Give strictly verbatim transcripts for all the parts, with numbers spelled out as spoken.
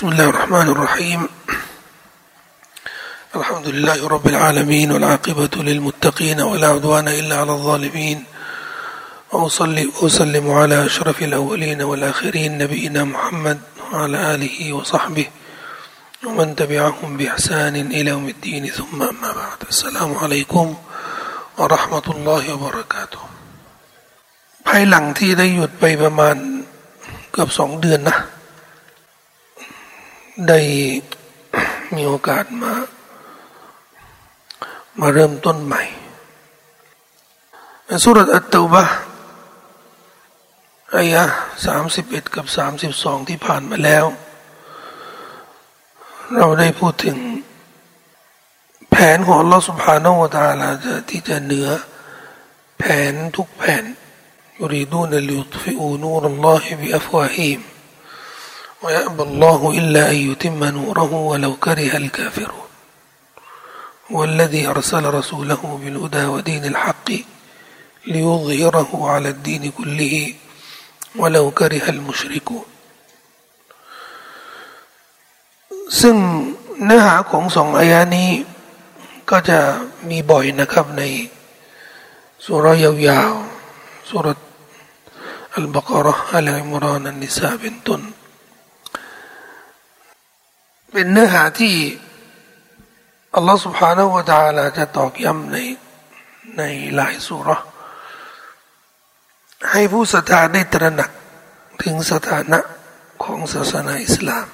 بسم الله الرحمن الرحيم الحمد لله رب العالمين والعاقبة للمتقين ولا عدوان إلا على الظالمين وأصلي وأسلم على أشرف الأولين والآخرين نبينا محمد وعلى آله وصحبه ومن تبعهم بإحسان إلى يوم الدين ثم أما بعد السلام عليكم ورحمة الله وبركاته ภายหลังที่ได้หยุดไปประมาณเกือบสองเดือนนะได้มีโอกาสมามาเริ่มต้นใหม่สุเราะฮ์อัตเตาบะฮ์อายะห์สามสิบเอ็ดกับสามสิบสองที่ผ่านมาแล้วเราได้พูดถึงแผนของอัลเลาะห์ซุบฮานะฮูวะตะอาลาที่จะเหนือแผนทุกแผนยูริดูนลิยุฏฟิอูนูรัลลอฮิบิอัฟวาฮิมويأبى الله إلا أن يتم نوره ولو كره الكافرون والذي أرسل رسوله بالهدى ودين الحق ليظهره على الدين كله ولو كره المشركون ซึ่งเนื้อหาของสองอายะนี้ก็จะมีบ่อยนะครับในซูเราะห์ยาวๆซูเราะห์อัลบะเกาะอัลอิมรอนอันนิสาเป็นต้นเป็นเนื้อหาที่อัลลอฮฺ سبحانه และ تعالى จะตอกย้ำในในหลายสุเราะห์ให้ผู้ศรัทธาได้ตระหนักถึงสถานะของศาสนาอิสลาม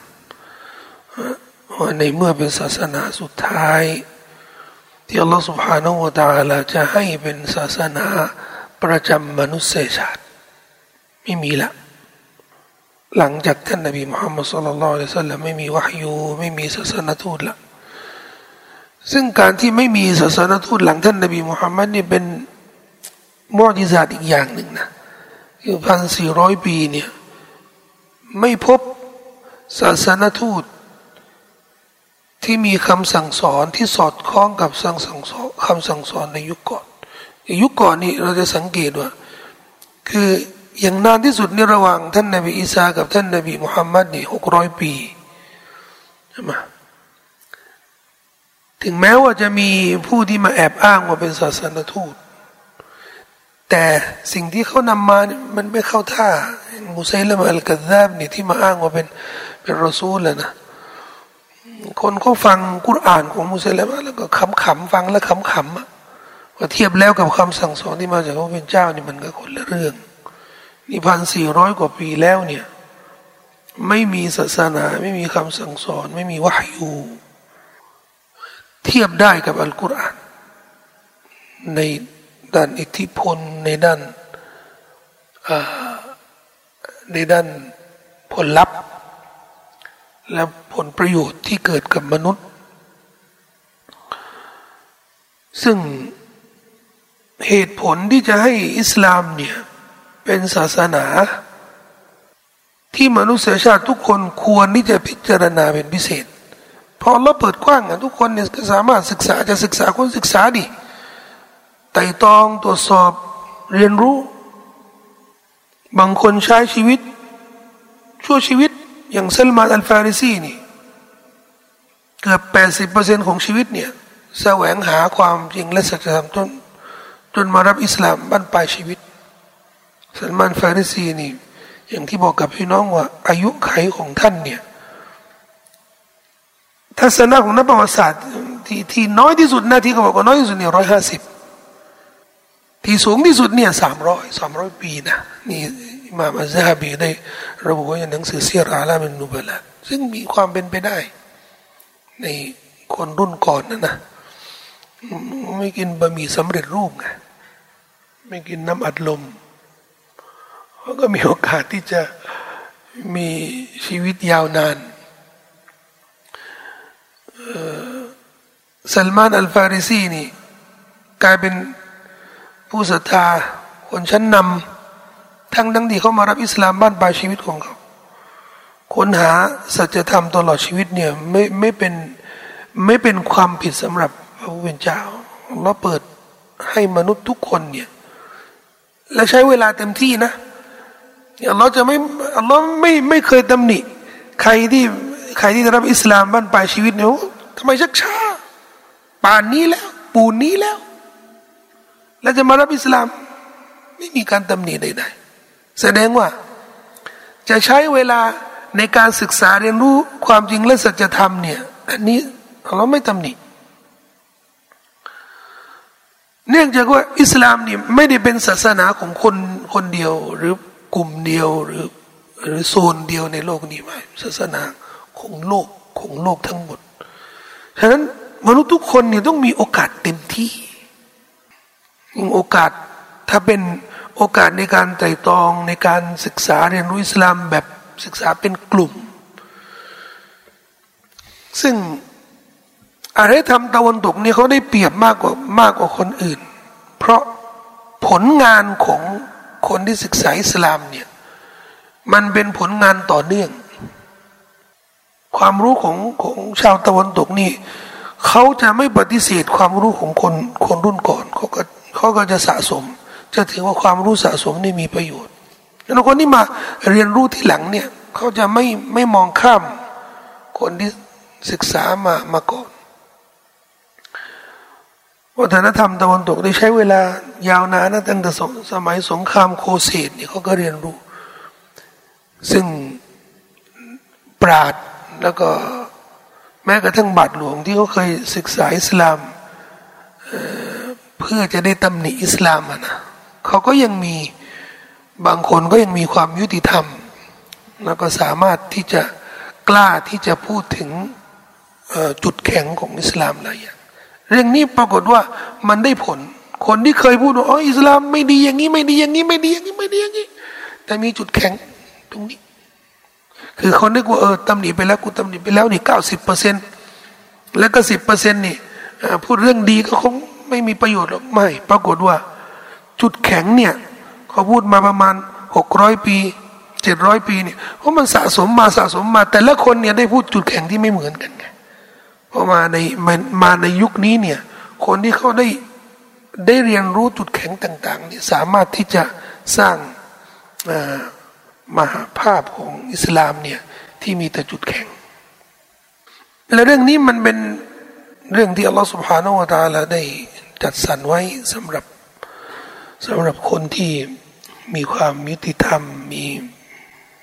ว่าในเมื่อเป็นศาสนาสุดท้ายที่อัลลอฮฺ سبحانه และ تعالى จะให้เป็นศาสนาประจำมนุษยชาติไม่มีละหลังจากท่านนบีมุฮัมมัดศ็อลลัลลอฮุอะลัยฮิวะซัลลัมไม่มีวะห์ยูไม่มีศาสนทูตละซึ่งการที่ไม่มีศาสนทูตหลังท่านนบีมุฮัมมัดนี่เป็นมุอ์ญิซาตอีกอย่างหนึ่งนะคือ หนึ่งพันสี่ร้อย ปีเนี่ยไม่พบศาสนทูตที่มีคำสั่งสอนที่สอดคล้องกับคำสั่งสอนคำสั่งสอนในยุคก่อนยุคก่อนนี่เราจะสังเกตว่าคืออย่างนานที่สุดในระหว่างท่านนบีอีสากับท่านนบีมุฮัมมัดนี่หกร้อยปีใช่ไหมถึงแม้ว่าจะมีผู้ที่มาแอบอ้างว่าเป็นศาสนทูตแต่สิ่งที่เขานำมาเนี่ยมันไม่เข้าท่ามุซัยลิมะห์อัลกัซซาบนี่ที่มาอ้างว่าเป็นเป็นรอซูลแล้วนะคนเขาฟังกุรอานของมุซัยลิมะห์แล้วก็ขำๆฟังแล้วขำๆพอเทียบแล้วกับคำสั่งสอนที่มาจากพระผู้เป็นเจ้านี่มันก็คนละเรื่องนี่พันสี่ร้อยกว่าปีแล้วเนี่ยไม่มีศาสนาไม่มีคำสั่งสอนไม่มีวะฮยูเทียบได้กับอัลกุรอานในด้านอิทธิพลในด้านในด้านผลลัพธ์และผลประโยชน์ที่เกิดกับมนุษย์ซึ่งเหตุผลที่จะให้อิสลามเนี่ยเป็นศาสนาที่มนุษยชาติทุกคนควรที่จะพิจารณาเป็นพิเศษเพราะเราเปิดกว้างทุกคนเนี่ยสามารถศึกษาจะศึกษาคนศึกษาดิไต่ตองตรวจสอบเรียนรู้บางคนใช้ชีวิตชั่วชีวิตอย่างซัลมานอัลฟาริซีนี่เกือบแปดสิบเปอร์เซ็นต์ของชีวิตเนี่ยแสวงหาความจริงและสัจธรรมจนจนมารับอิสลามบั้นปลายชีวิตซัลมานฟาริซีนี่อย่างที่บอกกับพี่น้องว่าอายุไขของท่านเนี่ยทัศนะของนักประวัติศาสตร์ที่ที่น้อยที่สุดนะที่เขาบอกว่าน้อยที่สุดเนี่ยร้อยห้าสิบที่สูงที่สุดเนี่ยสามร้อยสามร้อยปีนะนี่อิหม่ามอัซซะฮะบีได้ระบุไว้ในหนังสือซีเราะห์อัลามินนุบะลาซึ่งมีความเป็นไปได้ในคนรุ่นก่อนนั่นนะไม่กินบะหมี่สำเร็จรูปไงไม่กินน้ำอัดลมก็มีโอกาสที่จะมีชีวิตยาวนานซัลมานอัลฟาริซีนี่กลายเป็นผู้ศรัทธาคนชั้นนำทั้งทั้งที่เขามารับอิสลามบ้านปลายชีวิตของเขาค้นหาสัจธรรมตลอดชีวิตเนี่ยไม่ไม่เป็นไม่เป็นความผิดสำหรับพระผู้เป็นเจ้าเราเปิดให้มนุษย์ทุกคนเนี่ยและใช้เวลาเต็มที่นะอัลลอฮ์จะไม่อัลลอฮ์ไม่ไม่เคยตำหนิใครที่ ใครที่ได้รับอิสลามบ้านปลายชีวิตเนี่ยทำไมชักช้าป่านนี้แล้วปูนนี้แล้วแล้วจะมารับอิสลามไม่มีการตำหนิใดๆแสดงว่าจะใช้เวลาในการศึกษาเรียนรู้ความจริงและสัจธรรมเนี่ยอันนี้เราไม่ตำหนิเนื่องจากว่าอิสลามนี่ไม่ได้เป็นศาสนาของคนคนเดียวหรือกลุ่มเดียวหรือหรือโซนเดียวในโลกนี้ไม่ศาสนาของโลกของโลกทั้งหมดฉะนั้นมนุษย์ทุกคนเนี่ยต้องมีโอกาสเต็มที่มีโอกาสถ้าเป็นโอกาสในการไตร่ตรองในการศึกษาเรียนรู้อิสลามแบบศึกษาเป็นกลุ่มซึ่งอารยธรรมตะวันตกนี่เขาได้เปรียบมากกว่ามากกว่าคนอื่นเพราะผลงานของคนที่ศึกษาอิสลามเนี่ยมันเป็นผลงานต่อเนื่องความรู้ของของชาวตะวันตกนี่เขาจะไม่ปฏิเสธความรู้ของคนคนรุ่นก่อนเขาก็เขาก็จะสะสมจะถือว่าความรู้สะสมนี่มีประโยชน์แล้วคนที่มาเรียนรู้ที่หลังเนี่ยเขาจะไม่ไม่มองข้ามคนที่ศึกษามามาก่อนวัฒนธรรมตะวันตกได้ใช้เวลายาวนานนะตั้งแต่สมัยสงครามโคเสดเนี่ยเขาก็เรียนรู้ซึ่งปราชญ์แล้วก็แม้กระทั่งบาทหลวงที่เขาเคยศึกษาอิสลาม เ, เพื่อจะได้ตำหนิอิสลามนะเขาก็ยังมีบางคนก็ยังมีความยุติธรรมแล้วก็สามารถที่จะกล้าที่จะพูดถึงจุดแข็งของอิสลามหลายอย่างเรื่องนี้ปรากฏว่ามันได้ผลคนที่เคยพูดว่าอ๋ออิสลามไม่ดีอย่างนี้ไม่ดีอย่างนี้ไม่ดีอย่างนี้ไม่ดีอย่างนี้แต่มีจุดแข็งตรงนี้คือเขานึกว่าเออตำหนิไปแล้วกูตำหนิไปแล้วนี่เก้าสิบเปอร์เซ็นต์แล้วก็สิบเปอร์เซ็นต์นี่พูดเรื่องดีก็คงไม่มีประโยชน์หรอกไม่ปรากฏว่าจุดแข็งเนี่ยเขาพูดมาประมาณหกร้อยปีเจ็ดร้อยปีเนี่ยเพราะมันสะสมมาสะสมมาแต่ละคนเนี่ยได้พูดจุดแข็งที่ไม่เหมือนกันไงพอมาในมาในยุคนี้เนี่ยคนที่เขาได้ได้เรียนรู้จุดแข็งต่างๆเนี่ยสามารถที่จะสร้างมหาภาพของอิสลามเนี่ยที่มีแต่จุดแข็งและเรื่องนี้มันเป็นเรื่องที่อัลลอฮฺซุบฮานะฮูวะตะอาลาได้จัดสรรไว้สำหรับสำหรับคนที่มีความยุติธรรมมี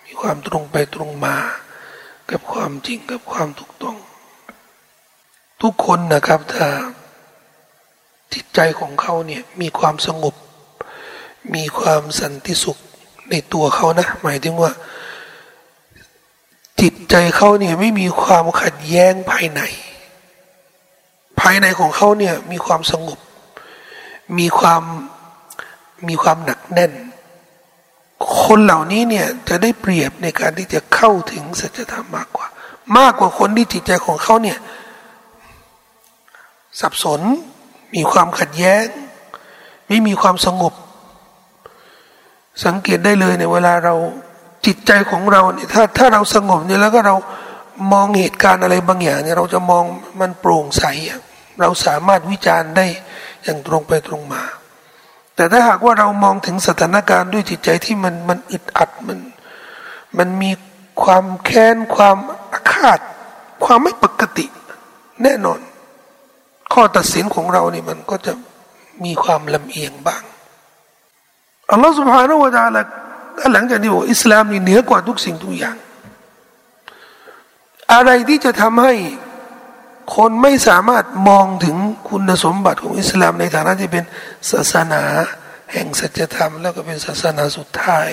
มีความตรงไปตรงมากับความจริงกับความถูกต้องทุกคนนะครับถ้าจิตใจของเขาเนี่ยมีความสงบมีความสันติสุขในตัวเขานะหมายถึงว่าจิตใจเขาเนี่ยไม่มีความขัดแย้งภายในภายในของเขาเนี่ยมีความสงบมีความมีความหนักแน่นคนเหล่านี้เนี่ยจะได้เปรียบในการที่จะเข้าถึงสัจธรรมมากกว่ามากกว่าคนที่จิตใจของเขาเนี่ยสับสนมีความขัดแย้งไม่มีความสงบสังเกตได้เลยในเวลาเราจิตใจของเราเนี่ยถ้าถ้าเราสงบเนี่ยแล้วก็เรามองเหตุการณ์อะไรบางอย่างเนี่ยเราจะมองมันโปร่งใสเราสามารถวิจารณ์ได้อย่างตรงไปตรงมาแต่ถ้าหากว่าเรามองถึงสถานการณ์ด้วยจิตใจที่มันมันอึดอัดมันมันมีความแค้นความอาฆาตความไม่ปกติแน่นอนข้อตัดสินของเรานี่มันก็จะมีความลำเอียงบ้างอัลลอฮฺ سبحانه และ تعالى หลังจากนี้บอกอิสลามนี่เหนือกว่าทุกสิ่งทุกอย่างอะไรที่จะทำให้คนไม่สามารถมองถึงคุณสมบัติของอิสลามในฐานะที่เป็นศาสนาแห่งสัจธรรมแล้วก็เป็นศาสนาสุดท้าย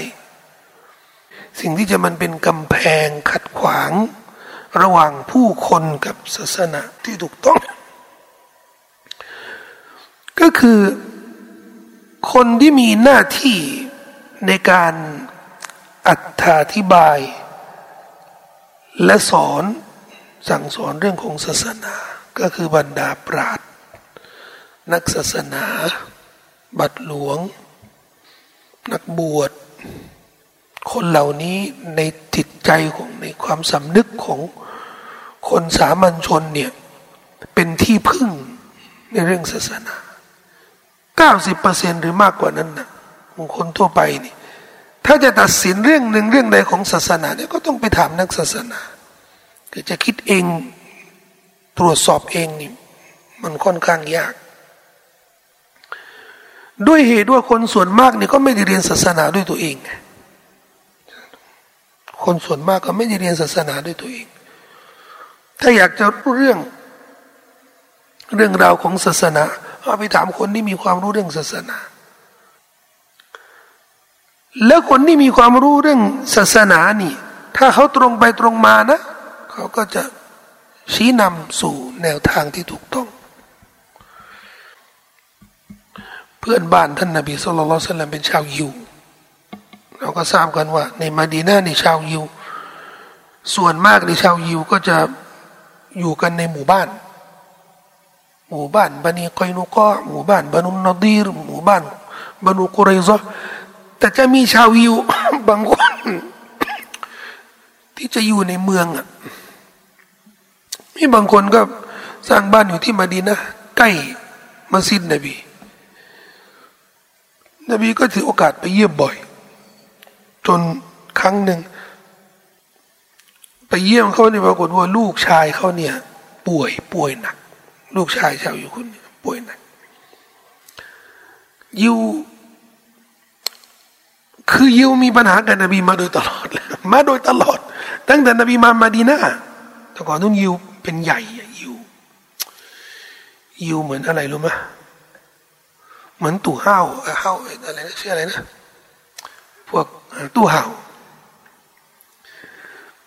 สิ่งที่จะมันเป็นกำแพงขัดขวางระหว่างผู้คนกับศาสนาที่ถูกต้องก็คือคนที่มีหน้าที่ในการอธิบายและสอนสั่งสอนเรื่องของศาสนาก็คือบรรดาปราชญ์นักศาสนาบาทหลวงนักบวชคนเหล่านี้ในจิตใจของในความสำนึกของคนสามัญชนเนี่ยเป็นที่พึ่งในเรื่องศาสนา เก้าสิบเปอร์เซ็นต์ หรือมากกว่านั้นนะของคนทั่วไปนี่ถ้าจะตัดสินเรื่องหนึ่งเรื่องใดของศาสนาเนี่ยก็ต้องไปถามนักศาสนา คือจะคิดเองตรวจสอบเองนี่มันค่อนข้างยากด้วยเหตุด้วยคนส่วนมากนี่ก็ไม่ได้เรียนศาสนาด้วยตัวเองคนส่วนมากก็ไม่ได้เรียนศาสนาด้วยตัวเองถ้าอยากจะรู้เรื่องเรื่องราวของศาสนาเอาไปถามคนที่มีความรู้เรื่องศาสนาแล้วคนที่มีความรู้เรื่องศาสนานี่ถ้าเขาตรงไปตรงมานะเขาก็จะชี้นำสู่แนวทางที่ถูกต้องเพื่อนบ้านท่านนบีศ็อลลัลลอฮุอะลัยฮิวะซัลลัมเป็นชาวยิวเราก็ทราบกันว่าในมะดีนะห์นี่ชาวยิวส่วนมากในชาวยิวก็จะอยู่กันในหมู่บ้านหมู่บ้านบะนีกอยนูกอหมู่บ้านบะนุนนอดีรหมู่บ้านบะนูกุรัยซะห์แต่จะมีชาวยิวบางคนที่จะอยู่ในเมืองอ่ะมีบางคนก็สร้างบ้านอยู่ที่มะดีนะห์ใกล้มัสยิดนบีนบีก็ถือโอกาสไปเยี่ยมบ่อยจนครั้งหนึ่งไปเยี่ยมเขาเนี่ยปรากฏว่าลูกชายเขาเนี่ยป่วยป่วยหนักลูกชายชาวอยู่คนนี้ป่วยหนักยิวคือยิวมีปัญหากับนบีมาโดยตลอดมาโดยตลอดตั้งแต่นบีมามาดีนาแต่ก่อนนู้นยิวเป็นใหญ่ยิวยิวเหมือนอะไรรู้ไหมเหมือนตู่ห้าวห้าวอะไรนะชื่ออะไรนะพวกตู้ห่าว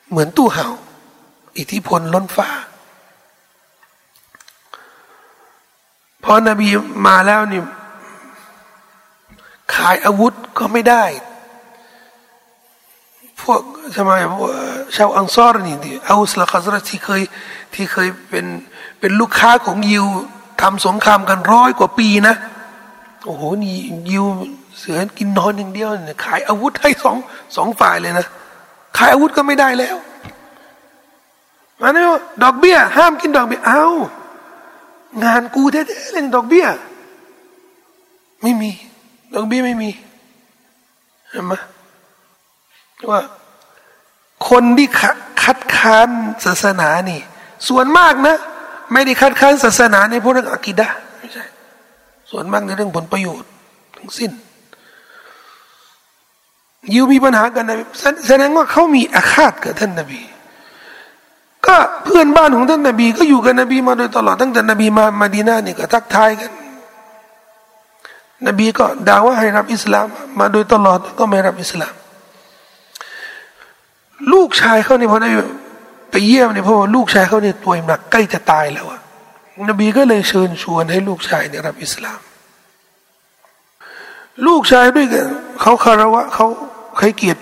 เหมือนตู้ห่าวอิทธิพลล้นฟ้าพอนบีมาแล้วนี่ขายอาวุธก็ไม่ได้พวกทำไมชาวอันซอรนี่เอาอุสละคัซรัจที่เคยที่เคยเป็นเป็นลูกค้าของยิวทำสงครามกันร้อยกว่าปีนะโอ้โหนี่ยิวเสือกินนอนอย่างเดียวเนี่ยขายอาวุธให้สองสองฝ่ายเลยนะขายอาวุธก็ไม่ได้แล้วอันนี้ดอกเบี้ยห้ามกินดอกเบี้ยเอางานกูแท้ๆเลยดอกเบี้ยไม่มีดอกเบี้ยไม่มีเห็นไหมว่าคนที่คัดค้านศาสนานี่ส่วนมากนะไม่ได้คัดค้านศาสนาในพวกเรื่องอะกีดะห์ไม่ใช่ส่วนมากในเรื่องผลประโยชน์ทั้งสิ้นยิวมีปัญหากันนบีแสดงว่าเขามีอาฆาตกับท่านนบีก็เพื่อนบ้านของท่านนบีก็อยู่กับนบีมาโดยตลอดตั้งแต่นบีมามาดีนาเนี่ยก็ทักทายกันนบีก็ด่าว่าให้รับอิสลามมาโดยตลอดก็ไม่รับอิสลามลูกชายเขาเนี่ยพอได้ไปเยี่ยมเนี่ยเพราะว่าลูกชายเขาเนี่ยตัวหนักใกล้จะตายแล้วอะนบีก็เลยเชิญชวนให้ลูกชายเนี่ยรับอิสลามลูกชายด้วยกันเขาคารวะเขาให้เกียรติ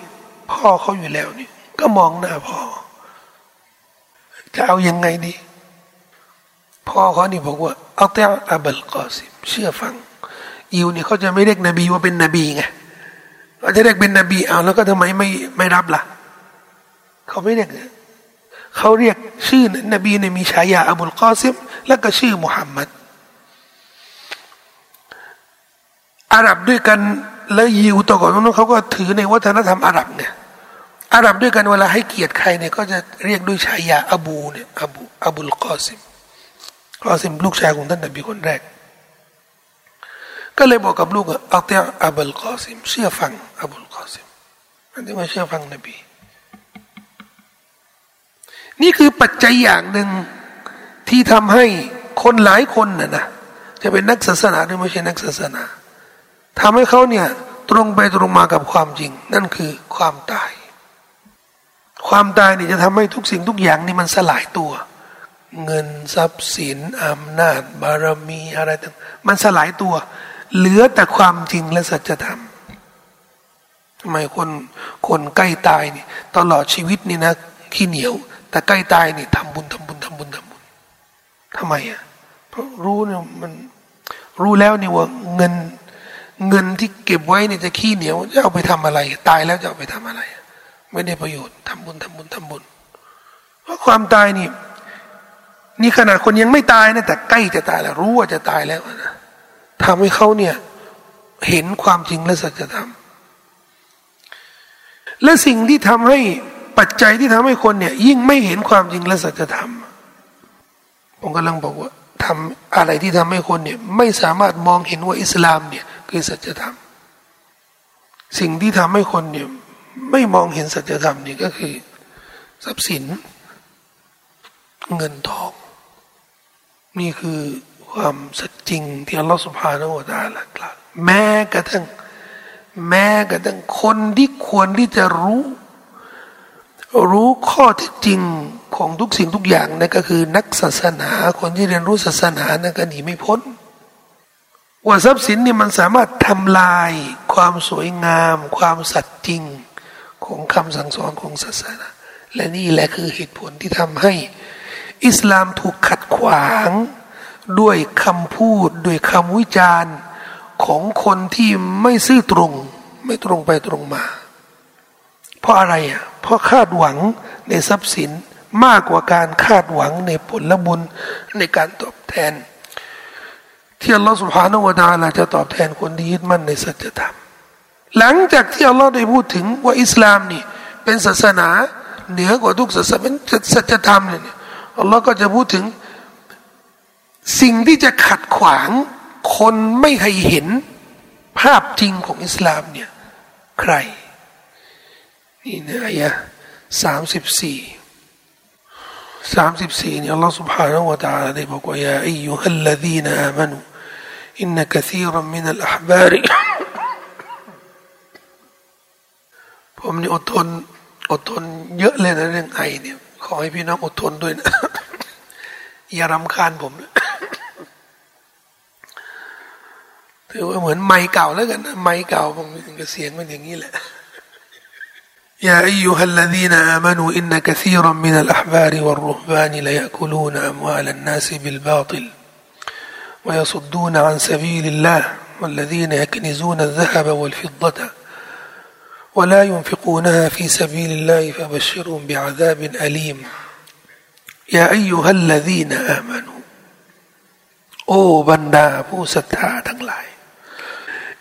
พ่อเขาอยู่แล้วนี่ก็มองหน้าพ่อจะเอายังไงดีพ่อเขานี่บอกว่าอัตยาอับดุลกอซิมเชื่อฟังยิวนี่เขาจะไม่เรียกนบีว่าเป็นนบีไงเขาจะเรียกเป็นนบีเอาแล้วก็ทำไมไม่ไม่รับล่ะเขาไม่เรียกเขาเรียกชื่อนบีเนี่ยมีฉายาอับดุลกอซิมแล้วก็ชื่อมุฮัมมัดอาหรับด้วยกันและยิวต่อก่อนนั้นเขาก็ถือในวัฒนธรรมอาหรับเนี่ยอาหรับด้วยกันเวลาให้เกียรติใครเนี่ยก็จะเรียกด้วยฉายาอบูเนี่ยอบูอบูลกอซิมกอซิมลูกชายของท่านนบีคนแรกก็เลยบอกกับลูกว่าอัตยาอับดุลกอซิมเชื่อฟังอบูลกอซิมอันนี้มาเชื่อฟังนบีนี่คือปัจจัยอย่างหนึ่งที่ทำให้คนหลายคนน่ะนะจะเป็นนักศาสนาหรือไม่ใช่นักศาสนาทำให้เขาเนี่ยตรงไปตรงมากับความจริงนั่นคือความตายความตายนี่จะทำให้ทุกสิ่งทุกอย่างนี่มันสลายตัวเงินทรัพย์สินอำนาจบารมีอะไรต่างมันสลายตัวเหลือแต่ความจริงและสัจธรรมทำไมคนคนใกล้ตายนี่ตลอดชีวิตนี่นะขี้เหนียวแต่ใกล้ตายนี่ทำบุญทำบุญทำบุญทำบุญทำไมอ่ะเพราะรู้เนี่ยมันรู้แล้วนี่ว่าเงินเงินที่เก็บไว้เนี่ยจะขี้เหนียวจะเอาไปทำอะไรตายแล้วจะเอาไปทำอะไรไม่ได้ประโยชน์ทำบุญทำบุญทำบุญเพราะความตายนี่นี่ขนาดคนยังไม่ตายนะแต่ใกล้จะตายแล้วรู้ว่าจะตายแล้วนะทำให้เขาเนี่ยเห็นความจริงและสัจธรรมและสิ่งที่ทำให้ ปัจจัยที่ทำให้คนเนี่ยยิ่งไม่เห็นความจริงและสัจธรรมผมกำลังบอกว่าทำอะไรที่ทำให้คนเนี่ยไม่สามารถมองเห็นว่าอิสลามเนี่ยคือสัจธรรมสิ่งที่ทำให้คนเนี่ยไม่มองเห็นสัจธรรมนี่ก็คือทรัพย์สินเงินทองนี่คือความสัจจริงที่อัลลอฮฺซุบฮานะฮูวะตะอาลากล่าวแม้กระทั่งแม้กระทั่งคนที่ควรที่จะรู้รู้ข้อเท็จจริงของทุกสิ่งทุกอย่างนั่นก็คือนักศาสนาคนที่เรียนรู้ศาสนานั่นก็หนีไม่พ้นว่าทรัพย์สินนี่มันสามารถทำลายความสวยงามความสัจจริงของคำสั่งสอนของศาสนาและนี่แหละคือเหตุผลที่ทำให้อิสลามถูกขัดขวางด้วยคำพูดด้วยคำวิจารณ์ของคนที่ไม่ซื่อตรงไม่ตรงไปตรงมาเพราะอะไรอ่ะเพราะคาดหวังในทรัพย์สินมากกว่าการคาดหวังในผลบุญในการตอบแทนที่อัลลอฮฺซุบฮานะฮูวะตะอาลาจะตอบแทนคนที่ยึดมั่นในสัจธรรมหลังจากที่อัลลอฮฺได้พูดถึงว่าอิสลามนี่เป็นศาสนาเหนือกว่าทุกศาสนาเป็นสัจธรรมเนี่ยอัลลอฮฺก็จะพูดถึงสิ่งที่จะขัดขวางคนไม่ให้เห็นภาพจริงของอิสลามเนี่ยใครนี่ในอายะห์สามสิบสี่สามสิบสี่เนี่ยอัลลอฮฺ سبحانه และ تعالى ได้บอกว่ายาอิยุฮัลลดีนอามานูอินนักะซีรัมมินัลอะห์บาริผมนี่อดทนอดทนเยอะเลยนะเรื่องไอเนี่ยขอให้พี่น้องอดทนด้วยนะอย่ารำคาญผมนะถือว่าเหมือนไมค์เก่าแล้วกันนะไมค์เก่าผมก็เสียงมันอย่างนี้แหละยาอิยูฮัลลดีนอามานูอินนักะซีรัมมินัลอะห์บาริวัลรุห์บานิลายะกูลูนอัมวาลันนาสบิลบาติลวยสุดดูนอันซะบีลิลลาฮ์วัลลดีนยักนิซูนัลซะฮบะวัลฟิดดะฮ์วะลายุนฟิกูนะฮาฟีซะบีลิลลาฮ์ฟะบัชชิรุมบิอาซาบินอะลีมยาอิยูฮัลลดีนอามานูโอ้บรรดาผู้ศรัทธาทั้งหลาย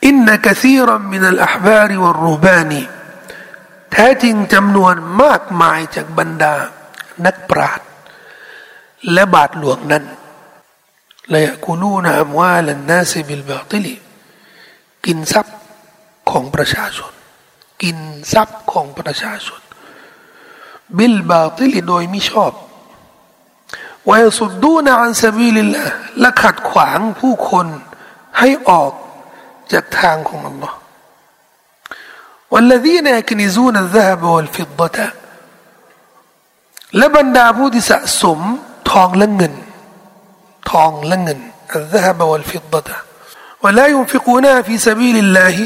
อินนักะซีรัมมินัลอะห์บาริวัลรุห์บานิแท้จริงจำนวนมากมายจากบรรดานักปราชญ์และบาทหลวงนั้นละยะกูลูนะอัมวาลันนาสบิลบาติลกินทรัพย์ของประชาชนกินทรัพย์ของประชาชนบิลบาติลโดยมิชอบวะยะซุดดูนะอันซะบีลิลลาฮ์และขัดขวางผู้คนให้ออกจากทางของอัลลอฮ์والذين يكنزون الذهب والفضة และบรรดาผู้ที่สะสมทองและเงินทองและเงิน الذهب والفضة ولا ينفقونها في سبيل الله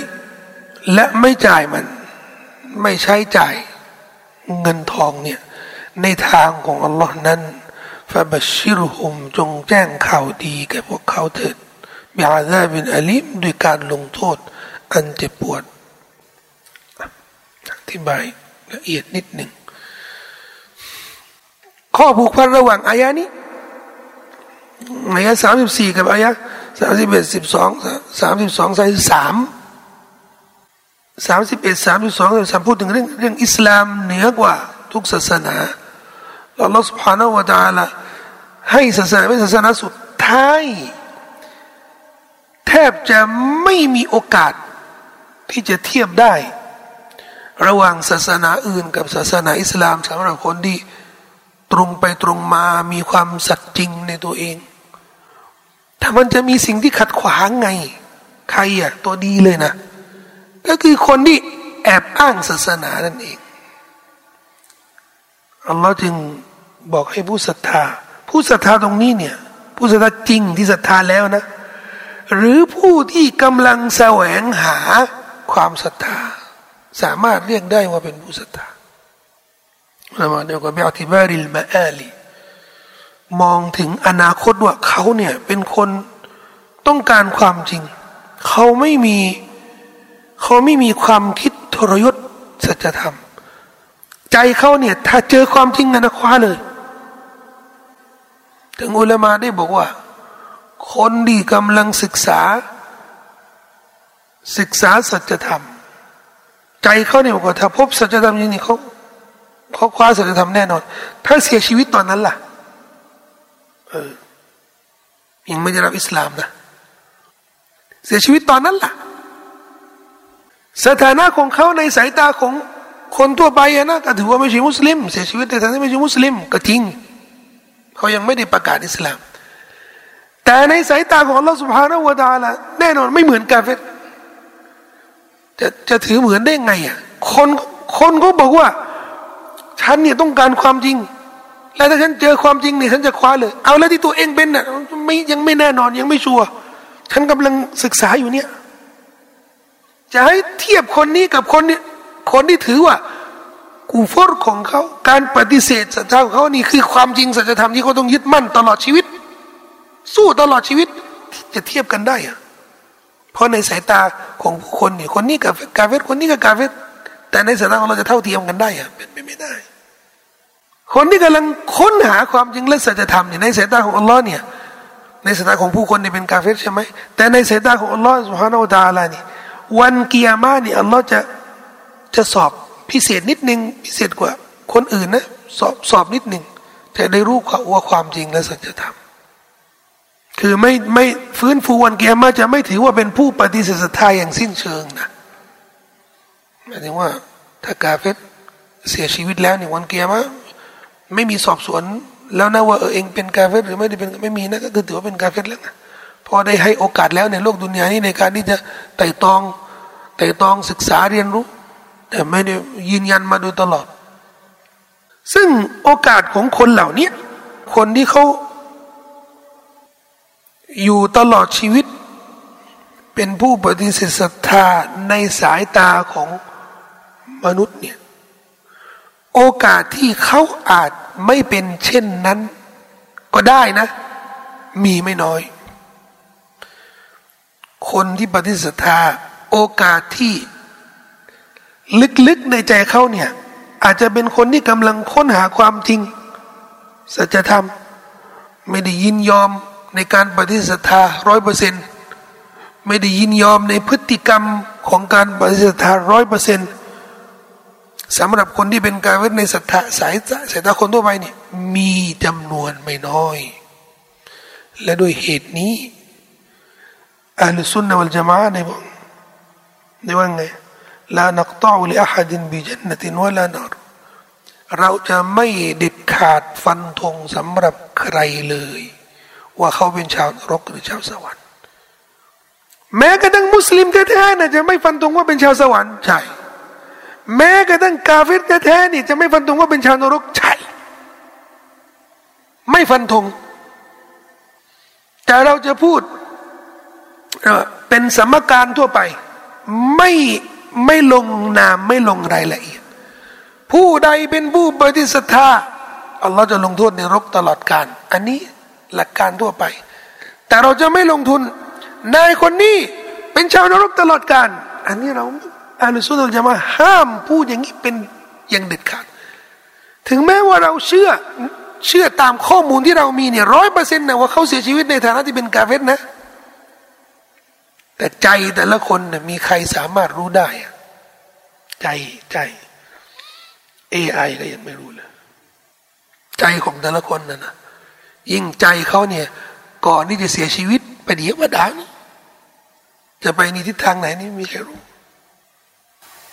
และไม่จ่ายมันไม่ใช้จ่ายเงินทองเนี่ยในทางของอัลลอฮ์นั้น فبشرهم จงแจ้งข่าวดีแก่พวกเขาเถิด بعذاب أليم ด้วยการลงโทษอันเจ็บปวดอธิบายละเอียดนิดหนึ่งข้อผูกพันระหว่างอายะนี้อายะสามสิบสี่กับอายะสามสิบเอ็ดสิบสองสามสิบสองสามสิบสามสามสิบเอ็ดสามสิบสองสามสิบสามพูดถึงเรื่องเรื่องอิสลามเหนือกว่าทุกศาสนาอัลลอฮฺ سبحانه และ تعالى ให้ศาสนาเป็นศาสนาสุดท้ายแทบจะไม่มีโอกาสที่จะเทียบได้ระหว่างศาสนาอื่นกับศาสนาอิสลามสำหรับคนที่ตรงไปตรงมามีความสัตย์จริงในตัวเองถ้ามันจะมีสิ่งที่ขัดขวางไงใครอ่ะตัวดีเลยนะก็คือคนที่แอบอ้างศาสนานั่นเองอัลลอฮ์จึงบอกให้ผู้ศรัทธาผู้ศรัทธาตรงนี้เนี่ยผู้ศรัทธาจริงที่ศรัทธาแล้วนะหรือผู้ที่กำลังแสวงหาความศรัทธาสามารถเรียกได้ว่าเป็นผู้ศรัทธาละมาเดียวกับบิอติบาริลมาอาลีมองถึงอนาคตว่าเขาเนี่ยเป็นคนต้องการความจริงเขาไม่มีเขาไม่มีความคิดทรยศสัจธรรมใจเขาเนี่ยถ้าเจอความจริงนะคว้าเลยถึงอุลามาได้บอกว่าคนที่กำลังศึกษาศึกษาสัจธรรมใจเขาเนี่ยบอกว่าถ้าพบสัจธรรมจริงๆเขา เขาคว้าสัจธรรมแน่นอนถ้าเสียชีวิตตอนนั้นล่ะเออยังไม่ได้รับอิสลามนะเสียชีวิตตอนนั้นล่ะสถานะของเขาในสายตาของคนทั่วไปนะก็ถือว่าไม่ใช่มุสลิมเสียชีวิตในฐานะไม่ใช่มุสลิมก็จริงเขายังไม่ได้ประกาศอิสลามแต่ในสายตาของอัลลอฮฺซุบฮานะฮูวะตะอาลาแน่นอนไม่เหมือนกาเฟรจะจะถือเหมือนได้ไงอ่ะคนคนก็บอกว่าฉันเนี่ยต้องการความจริงแล้วถ้าฉันเจอความจริงเนี่ยฉันจะคว้าเลยเอาแล้วที่ตัวเองเป็นน่ะไม่ยังไม่แน่นอนยังไม่ชัวร์ฉันกำลังศึกษาอยู่เนี่ยจะให้เทียบคนนี้กับคนนี้คนที่ถือว่ากูฟอร์ของเขาการปฏิเสธสัจธรรมของเขานี่คือความจริงสัจธรรมที่เขาต้องยึดมั่นตลอดชีวิตสู้ตลอดชีวิตจะเทียบกันได้อะเพราะในสายตาของผู้คนนี่คนนี้กับกาเฟรคนนี้กับกาเฟรแต่ในสายตาของเราจะเท่าเทียมกันได้อะเป็นไปไม่ได้คนที่กำลังค้นหาความจริงและสัจธรรมเนี่ยในสายตาของอัลลอฮ์เนี่ยในสายตาของผู้คนเนี่ยเป็นกาเฟรใช่ไหมแต่ในสายตาของอัลลอฮ์ซุบฮานะฮูวะตะอาลานี่วันกิยามะฮ์นี่อัลลอฮ์จะจะสอบพิเศษนิดนึงพิเศษกว่าคนอื่นนะสอบสอบนิดนึงจะได้รู้ว่าความจริงและสัจธรรมคือไม่ไม่ฟื้นฟูวันกิยามะฮ์จะไม่ถือว่าเป็นผู้ปฏิเสธศรัทธาอย่างสิ้นเชิงนะหมายถึงว่าถ้ากาเฟรเสียชีวิตแล้วเนี่ยวันกิยามะฮ์ไม่มีสอบสวนแล้วนะว่าเออเองเป็นกาเฟรหรือไม่ได้เป็นไม่มีนะก็คือถือว่าเป็นกาเฟรแล้วนะพอได้ให้โอกาสแล้วในโลกดุนยานี้ในการที่จะไต่ตองไต่ตองศึกษาเรียนรู้แต่ไม่ได้ยืนยันมาโดยตลอดซึ่งโอกาสของคนเหล่านี้คนที่เขาอยู่ตลอดชีวิตเป็นผู้ปฏิเสธศรัทธาในสายตาของมนุษย์เนี่ยโอกาสที่เขาอาจไม่เป็นเช่นนั้นก็ได้นะมีไม่น้อยคนที่ปฏิเสธศรัทธาโอกาสที่ลึกๆในใจเขาเนี่ยอาจจะเป็นคนที่กำลังค้นหาความจริงสัจธรรมไม่ได้ยินยอมในการปฏิเสธศรัทธา ร้อยเปอร์เซ็นต์ ไม่ได้ยินยอมในพฤติกรรมของการปฏิเสธศรัทธา ร้อยเปอร์เซ็นต์ สำหรับคนที่เป็นกาเฟรในศรัทธาสายสายตาคนทั่วไปเนี่ยมีจำนวนไม่น้อยและด้วยเหตุนี้อัลซุนนะวัลญะมาอะห์ในบอกในว่าไงละนักตออุลิอะฮัดินบิญันนะตินวะลานารเราจะไม่เด็ดขาดฟันธงสำหรับใครเลยว่าเขาเป็นชาวนรกหรือชาวสวรรค์แม้กระทั่งมุสลิมแท้ๆน่ะจะไม่ฟันธงว่าเป็นชาวสวรรค์ใช่แม้กระทั่งกาเฟรแท้ๆนี่จะไม่ฟันธงว่าเป็นชาวนรกใช่ไม่ฟันธงแต่เราจะพูดเป็นสมการทั่วไปไม่ไม่ลงนามไม่ลงรายละเอียดผู้ใดเป็นผู้ปฏิเสธศรัทธาอัลลอฮ์จะลงโทษในนรกตลอดกาลอันนี้หลักการทั่วไปแต่เราจะไม่ลงทุนนายคนนี้เป็นชาวนรกตลอดกาลอันนี้เราอัลลอฮ์ซุลจะมาห้ามพูดอย่างนี้เป็นอย่างเด็ดขาดถึงแม้ว่าเราเชื่อเชื่อตามข้อมูลที่เรามีเนี่ยร้อยเปอร์เซ็นต์นะว่าเขาเสียชีวิตในฐานะที่เป็นกาเฟรนะแต่ใจแต่ละคนเนี่ยมีใครสามารถรู้ได้ใจใจ เอ ไอ ก็ยังไม่รู้เลยใจของแต่ละคนนะนะยิ่งใจเขาเนี่ยก่อนที่จะเสียชีวิตไปเดี๋ยวว่าด่านี่จะไปในทิศทางไหนนี่ไม่มีใครรู้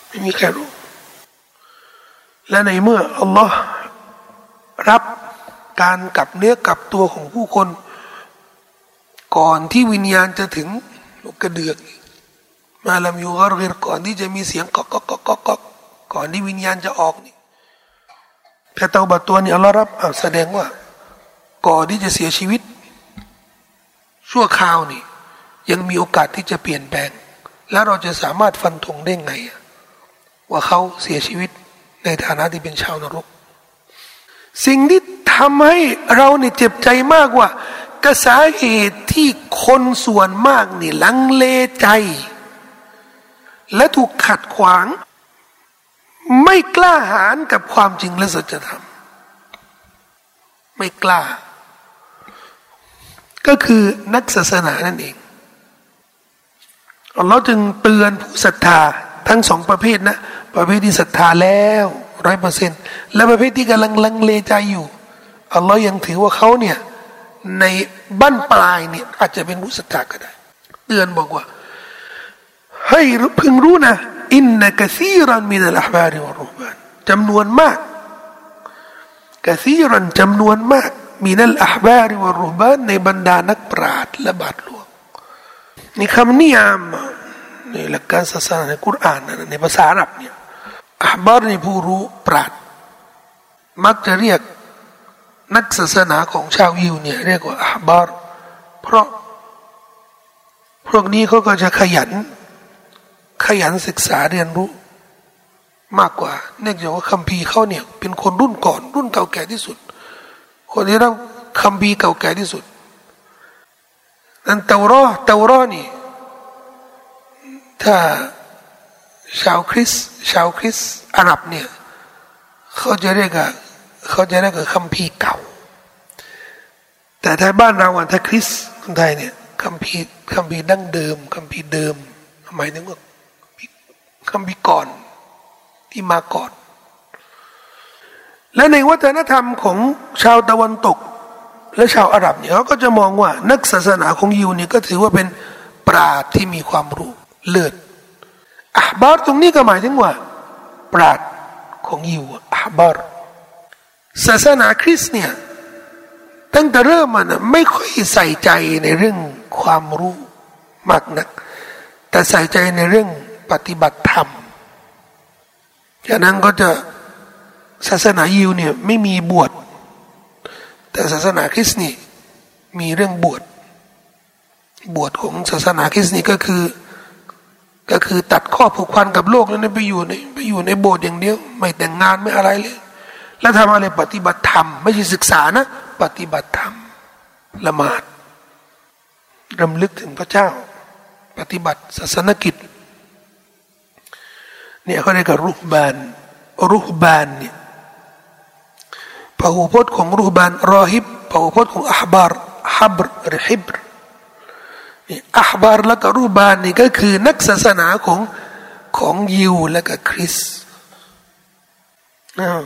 ไม่มีใครรู้และในเมื่ออัลลอฮ์รับการกลับเนื้อกลับตัวของผู้คนก่อนที่วิญญาณจะถึงลูกกระเดือกมาลำยูกรเกรก่อนที่จะมีเสียงก๊อกก๊อกก๊อกก๊อกก่อนที่วิญญาณจะออกนี่แค่เตาบัดตัวนี่อัลลอฮ์รับแสดงว่าก่อนที่จะเสียชีวิตชั่วคราวนี่ยังมีโอกาสที่จะเปลี่ยนแปลงแล้วเราจะสามารถฟันธงได้ไงว่าเขาเสียชีวิตในฐานะที่เป็นชาวนรกสิ่งที่ทำให้เราเนี่ยเจ็บใจมากว่ากระแสเหตุที่คนส่วนมากนี่ลังเลใจและถูกขัดขวางไม่กล้าหาญกับความจริงและสัจธรรมไม่กล้าก็คือนักศาสนานั่นเองอัลลอฮ์จึงเตือนผู้ศรัทธาทั้งสองประเภทนะประเภทที่ศรัทธาแล้ว ร้อยเปอร์เซ็นต์และประเภทที่กำลังลังเลใจอยู่อัลลอฮ์ยังถือว่าเขาเนี่ยในบ้านปลายเนี่ยอาจจะเป็นผู้ศรัทธาก็ได้เตือนบอกว่าให้พึงรู้นะอินนักะซีรันมินัลอะห์บาริวัรรุฮบานจำนวนมากกะซีรันจำนวนมากมินัลอะห์บาริวัรรุฮบานในบรรดานักปราชญ์และบาทหลวงนี่คำนิยามในหลักการศาสนาในกุรอานในภาษาอาหรับเนี่ยอะห์บาริผู้รู้ปราชญ์มักจะเรียกนักศาสนาของชาวยิวเนี่ยเรียกว่าอะห์บาร์เพราะพวกนี้เขาก็จะขยันขยันศึกษาเรียนรู้มากกว่าเนื่องจากว่าคัมภีร์เขาเนี่ยเป็นคนรุ่นก่อนรุ่นเก่าแก่ที่สุดคนที่รับคัมภีร์เก่าแก่ที่สุดนั่นเตารอเตารอนี่ถ้าชาวคริสชาวคริสอาหรับเนี่ยเขาจะเรียกว่าเขาจะเรียกว่าคัมภีร์เก่าแต่ถ้าบ้านเราอ่ะถ้าคริสคนไทยเนี่ยคัมภีร์คัมภีร์ดั้งเดิมคัมภีร์เดิมหมายถึงว่าคัมภีร์ก่อนที่มาก่อนและในวัฒนธรรมของชาวตะวันตกและชาวอาหรับเนี่ยเขาก็จะมองว่านักศาสนาของยิวเนี่ยก็ถือว่าเป็นปราชญ์ที่มีความรู้เลิศอะห์บาร์ตรงนี้ก็หมายถึงว่าปราชญ์ของยิวอะห์บาร์ศาสนาคริสต์เนี่ยตั้งแต่เริ่มมันไม่ค่อยใส่ใจในเรื่องความรู้มากนักแต่ใส่ใจในเรื่องปฏิบัติธรรมฉะนั้นก็จะศาสนายิวเนี่ยไม่มีบวชแต่ศาสนาคริสต์นี่มีเรื่องบวชบวชของศาสนาคริสต์นี่ก็คือก็คือตัดข้อผูกพันกับโลกแล้วไปอยู่ในไปอยู่ในโบสถ์อย่างเดียวไม่แต่งงานไม่อะไรเลยแล้วทำอะไรปฏิบัติธรรมไม่ใช่ศึกษานะปฏิบัติธรรมละหมาดรำลึกถึงพระเจ้าปฏิบัติศาสนกิจเนี่ยเขาเรียกว่ารุฮบานรุฮบานเนี่ยพหุพจน์ของรุฮบานรอฮิบพหุพจน์ของอะห์บาร์ฮับรหรือฮิบรเนี่ยอะห์บาร์และก็รุฮบานนี่ก็คือนักศาสนาของของยิวและก็คริสต์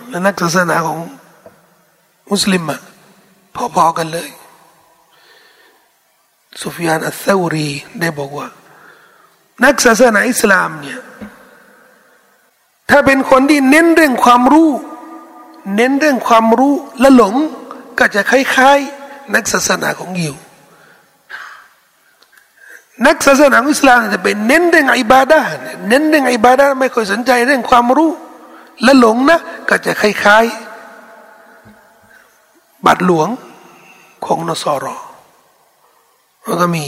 และนักศาสนาของมุสลิมพอๆกันเลยซุฟยานอัลเซอรีได้บอกว่านักศาสนาอิสลามเนี่ยถ้าเป็นคนที่เน้นเรื่องความรู้เน้นเรื่องความรู้และหลงก็จะคล้ายๆนักศาสนาของยิวนักศาสนาอิสลามจะเป็นเน้นเรื่องอิบาดะห์เน้นเรื่องอิบาดะห์ไม่ค่อยสนใจเรื่องความรู้และหลงนะก็จะคล้ายๆบาทหลวงของนสรมันก็มี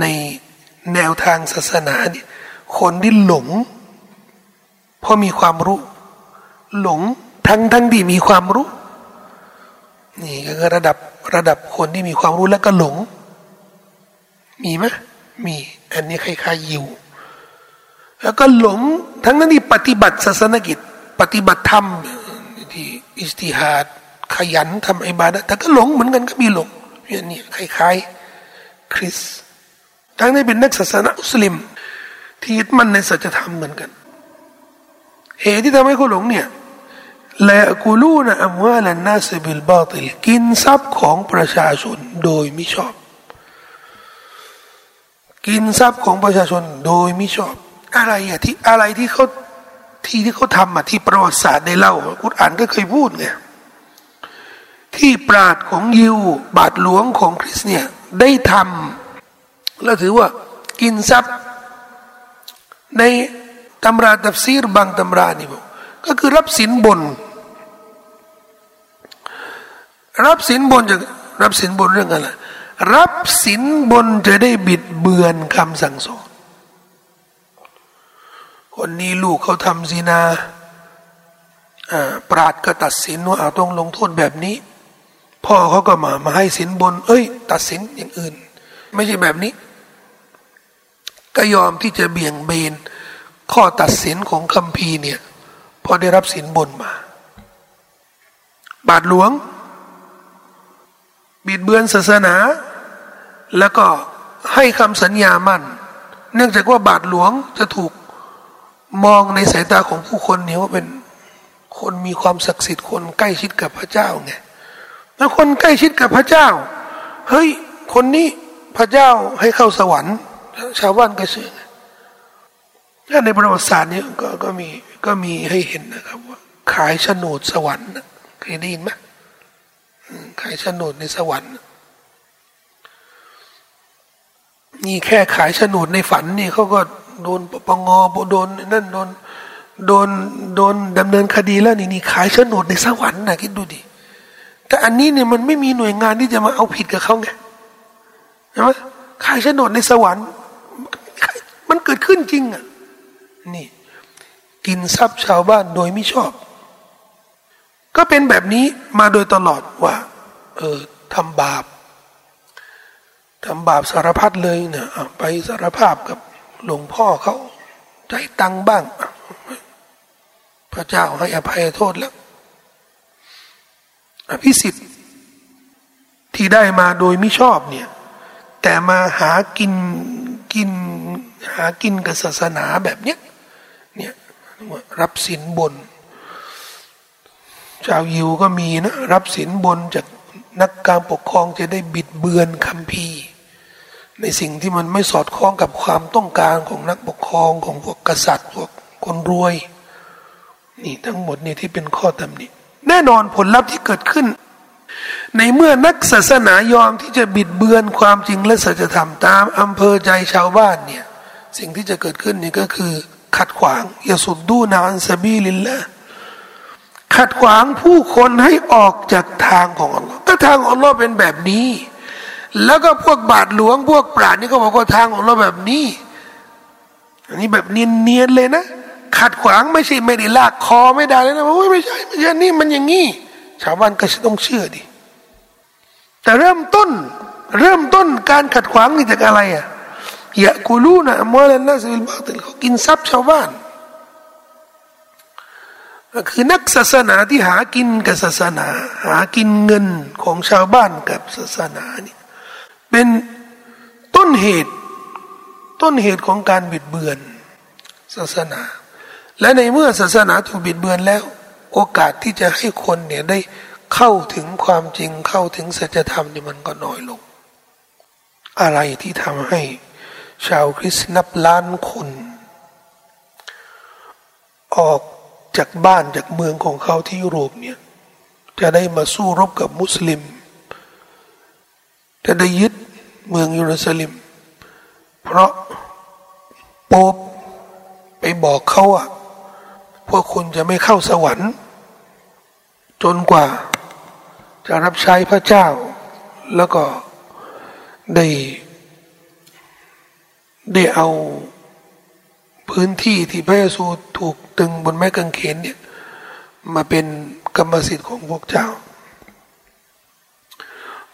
ในแนวทางศาสนาคนที่หลงเพราะมีความรู้หลงทั้งทั้งที่มีความรู้นี่ก็ระดับระดับคนที่มีความรู้แล้วก็หลงมีไหมมีอันนี้คล้ายๆยิวแล้วก็หลงทั้งนั้นที่ปฏิบัติศาสนกิจปฏิบัติธรรมที่อิจติฮาดขยันทำอิบาดะห์แต่ก็หลงเหมือนกันก็มีหลงอย่างนี้คล้ายๆคริสต์ทั้งนี้เป็นนักศาสนามุสลิมที่ยึดมั่นในสัจธรรมเหมือนกันเหตุที่ทำให้เขาหลงเนี่ยลากูลูนะอัมวาลันนาสบิลบาติลกินทรัพย์ของประชาชนโดยมิชอบกินทรัพย์ของประชาชนโดยมิชอบอะไรอะที่อะไรที่เขาที่ที่เขาทำอะที่ประวัติศาสตร์ได้เล่ากุรอานก็เคยพูดไงที่ปราชญ์ของยิวบาทหลวงของคริสต์เนี่ยได้ทำแล้วถือว่ากินทรัพย์ในตำราตัฟซีรบางตำรานี่บอกก็คือรับสินบนรับสินบนจะรับสินบนเรื่องอะไรรับสินบนจะได้บิดเบือนคำสั่งสอนคนนี้ลูกเขาทำซินาปราชญ์ก็ตัดสินว่าต้องลงโทษแบบนี้พ่อเขาก็มามาให้สินบนเอ้ยตัดสินอย่างอื่นไม่ใช่แบบนี้ก็ยอมที่จะเบี่ยงเบนข้อตัดสินของคัมภีร์เนี่ยพอได้รับสินบนมาบาทหลวงบิดเบือนศาสนาแล้วก็ให้คำสัญญามั่นเนื่องจากว่าบาทหลวงจะถูก มองในสายตาของผู้คนเนี่ยว่าเป็นคนมีความศักดิ์สิทธิ์คนใกล้ชิดกับพระเจ้าไงแล้วคนใกล้ชิดกับพระเจ้าเฮ้ยคนนี้พระเจ้าให้เข้าสวรรค์ชาวบ้านก็เชื่อและในประวัติศาสตร์นี้ก็ก็มีก็มีให้เห็นนะครับว่าขายโฉนดสวรรค์เคยได้ยินไหมขายโฉนดในสวรรค์นี่แค่ขายโฉนดในฝันนี่เขาก็โดนปปงโดนนั่นโดนโดนโดนดำเนินคดีแล้วนี่นี่ขายโฉนดในสวรรค์นะคิดดูดิแต่อันนี้เนี่ยมันไม่มีหน่วยงานที่จะมาเอาผิดกับเขาไงใช่ไหมขายโฉนดในสวรรค์มันเกิดขึ้นจริงอ่ะนี่กินทรัพย์ชาวบ้านโดยไม่ชอบก็เป็นแบบนี้มาโดยตลอดว่าเออทำบาปทำบาปสารพัดเลยเนี่ยไปสารภาพกับหลวงพ่อเขาได้ตังบ้างพระเจ้าให้อภัยโทษแล้วอภิสิทธิ์ที่ได้มาโดยไม่ชอบเนี่ยแต่มาหากินกินหากินกับศาสนาแบบเนี้ยเนี่ยรับสินบนชาวยิวก็มีนะรับสินบนจากนักการปกครองจะได้บิดเบือนคัมภีร์ในสิ่งที่มันไม่สอดคล้องกับความต้องการของนักปกครองของพวกกษัตริย์พวกคนรวยนี่ทั้งหมดนี่ที่เป็นข้อตำหนิแน่นอนผลลัพธ์ที่เกิดขึ้นในเมื่อนักศาสนายอมที่จะบิดเบือนความจริงและสัจธรรมตามอำเภอใจชาวบ้านเนี่ยสิ่งที่จะเกิดขึ้นนี่ก็คือขัดขวางยะสุดดูนาอันซะบีลิลละขัดขวางผู้คนให้ออกจากทางของอัลลอฮ์ก็ทางอัลลอฮ์เป็นแบบนี้แล้วก็พวกบาทหลวงพวกปราชญ์นี่ก็บอกว่าทางของเราแบบนี้อันนี้แบบเนียนๆเลยนะขัดขวางไม่ใช่ไม่ได้ลากคอไม่ได้เลยนะโอ้ยไม่ใช่ไม่ใช่นี่มันอย่างงี้ชาวบ้านก็ต้องเชื่อดิแต่เริ่มต้นเริ่มต้นการขัดขวางนี่จากอะไรอ่ะยะกูลูนะอัมวาลันนาซิบิลบาติลเขากินทรัพย์ชาวบ้านคือนักศาสนาที่หากินกับศาสนาหากินเงินของชาวบ้านกับศาสนานี่เป็นต้นเหตุต้นเหตุของการบิดเบือนศาสนาและในเมื่อศาสนาถูกบิดเบือนแล้วโอกาสที่จะให้คนเนี่ยได้เข้าถึงความจริงเข้าถึงสัจธรรมเนี่ยมันก็น้อยลงอะไรที่ทำให้ชาวคริสต์นับล้านคนออกจากบ้านจากเมืองของเขาที่ยุโรปเนี่ยจะได้มาสู้รบกับมุสลิมจะได้ยึดเมืองเยรูซาเล็มเพราะโป๊ปไปบอกเขาว่าพวกคุณจะไม่เข้าสวรรค์จนกว่าจะรับใช้พระเจ้าแล้วก็ได้ได้เอาพื้นที่ที่พระเยซูถูกตึงบนไม้กางเขนเนี่ยมาเป็นกรรมสิทธิ์ของพวกเจ้า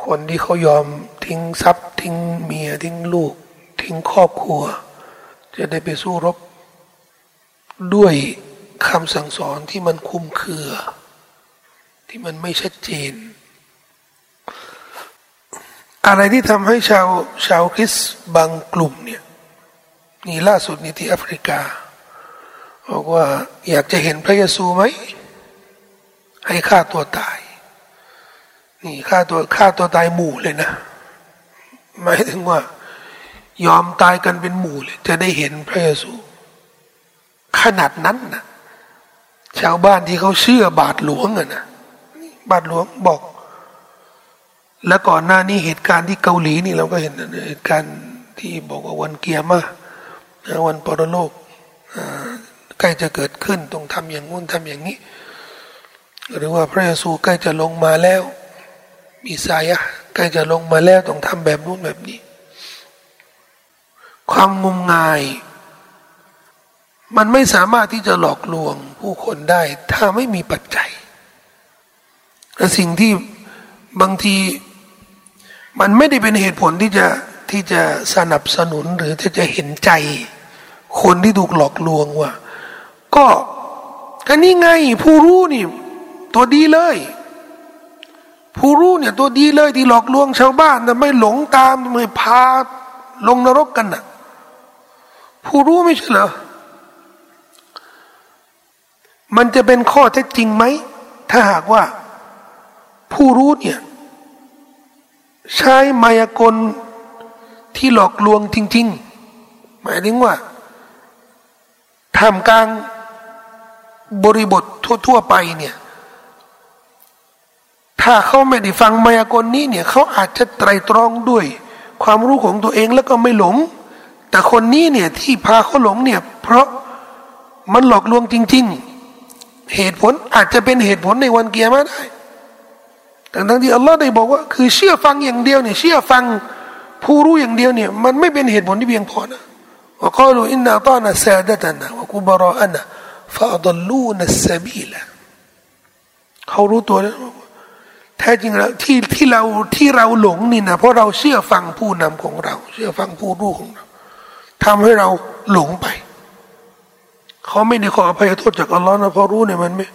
คนที่เขายอมทิ้งทรัพย์ทิ้งเมียทิ้งลูกทิ้งครอบครัวจะได้ไปสู้รบด้วยคำสั่งสอนที่มันคลุมเครือที่มันไม่ชัดเจนอะไรที่ทำให้ชาวชาวคริสต์บางกลุ่มเนี่ยนี่ล่าสุดนี่ที่แอฟริกาบอกว่าอยากจะเห็นพระเยซูไหมให้ฆ่าตัวตายนี่ฆ่าตัวฆ่าตัวตายหมู่เลยนะหมายถึงว่ายอมตายกันเป็นหมู่เลยจะได้เห็นพระเยซูขนาดนั้นนะชาวบ้านที่เขาเชื่อบาทหลวงอะนะบาทหลวงบอกแล้วก่อนหน้านี้เหตุการณ์ที่เกาหลีนี่เราก็เห็นเหตุการณ์ที่บอกว่าวันเกียร์มาวันปรโลกใกล้จะเกิดขึ้นต้องทำอย่างงู้นทำอย่างนี้หรือว่าพระเยซูใกล้จะลงมาแล้วมีสายะใกล้จะลงมาแล้วต้องทำแบบนู้นแบบนี้ความงมงายมันไม่สามารถที่จะหลอกลวงผู้คนได้ถ้าไม่มีปัจจัยและสิ่งที่บางทีมันไม่ได้เป็นเหตุผลที่จะที่จะสนับสนุนหรือที่จะเห็นใจคนที่ถูกหลอกลวงว่าก็อันนี้ไงผู้รู้นี่ตัวดีเลยผู้รู้เนี่ยตัวดีเลยที่หลอกลวงชาวบ้านแต่ไม่หลงตามไม่พาลงนรกกันน่ะผู้รู้ไม่ใช่เหรอ มันจะเป็นข้อเท็จจริงไหมถ้าหากว่าผู้รู้เนี่ยใช้มายากลที่หลอกลวงจริงๆหมายถึงว่าท่ามกลางบริบททั่วๆไปเนี่ยถ้าเขาไม่ได้ฟังมายากลนี้เนี่ยเขาอาจจะไตร่ตรองด้วยความรู้ของตัวเองแล้วก็ไม่หลงแต่คนนี้เนี่ยที่พาเขาหลงเนี่ยเพราะมันหลอกลวงจริงๆเหตุผลอาจจะเป็นเหตุผลในวันกิยามะฮ์ได้ทั้งๆที่อัลลอฮ์ได้บอกว่าคือเชื่อฟังอย่างเดียวเนี่ยเชื่อฟังผู้รู้อย่างเดียวเนี่ยมันไม่เป็นเหตุผลที่เพียงพอนะว่าเขาบอกอินนาตานะซาดะตานะวะกุบรออะนะฟะอฎัลลูนัสซะบีละเขารู้ตัวแล้วแท้จริงแล้วที่ที่เราที่เราหลงนี่นะเพราะเราเชื่อฟังผู้นำของเราเชื่อฟังผู้รู้ของเราทำให้เราหลงไปเขาไม่ได้ขออภัยโทษจากอัลลอฮ์นะเพราะรู้เนี่ยมันไม่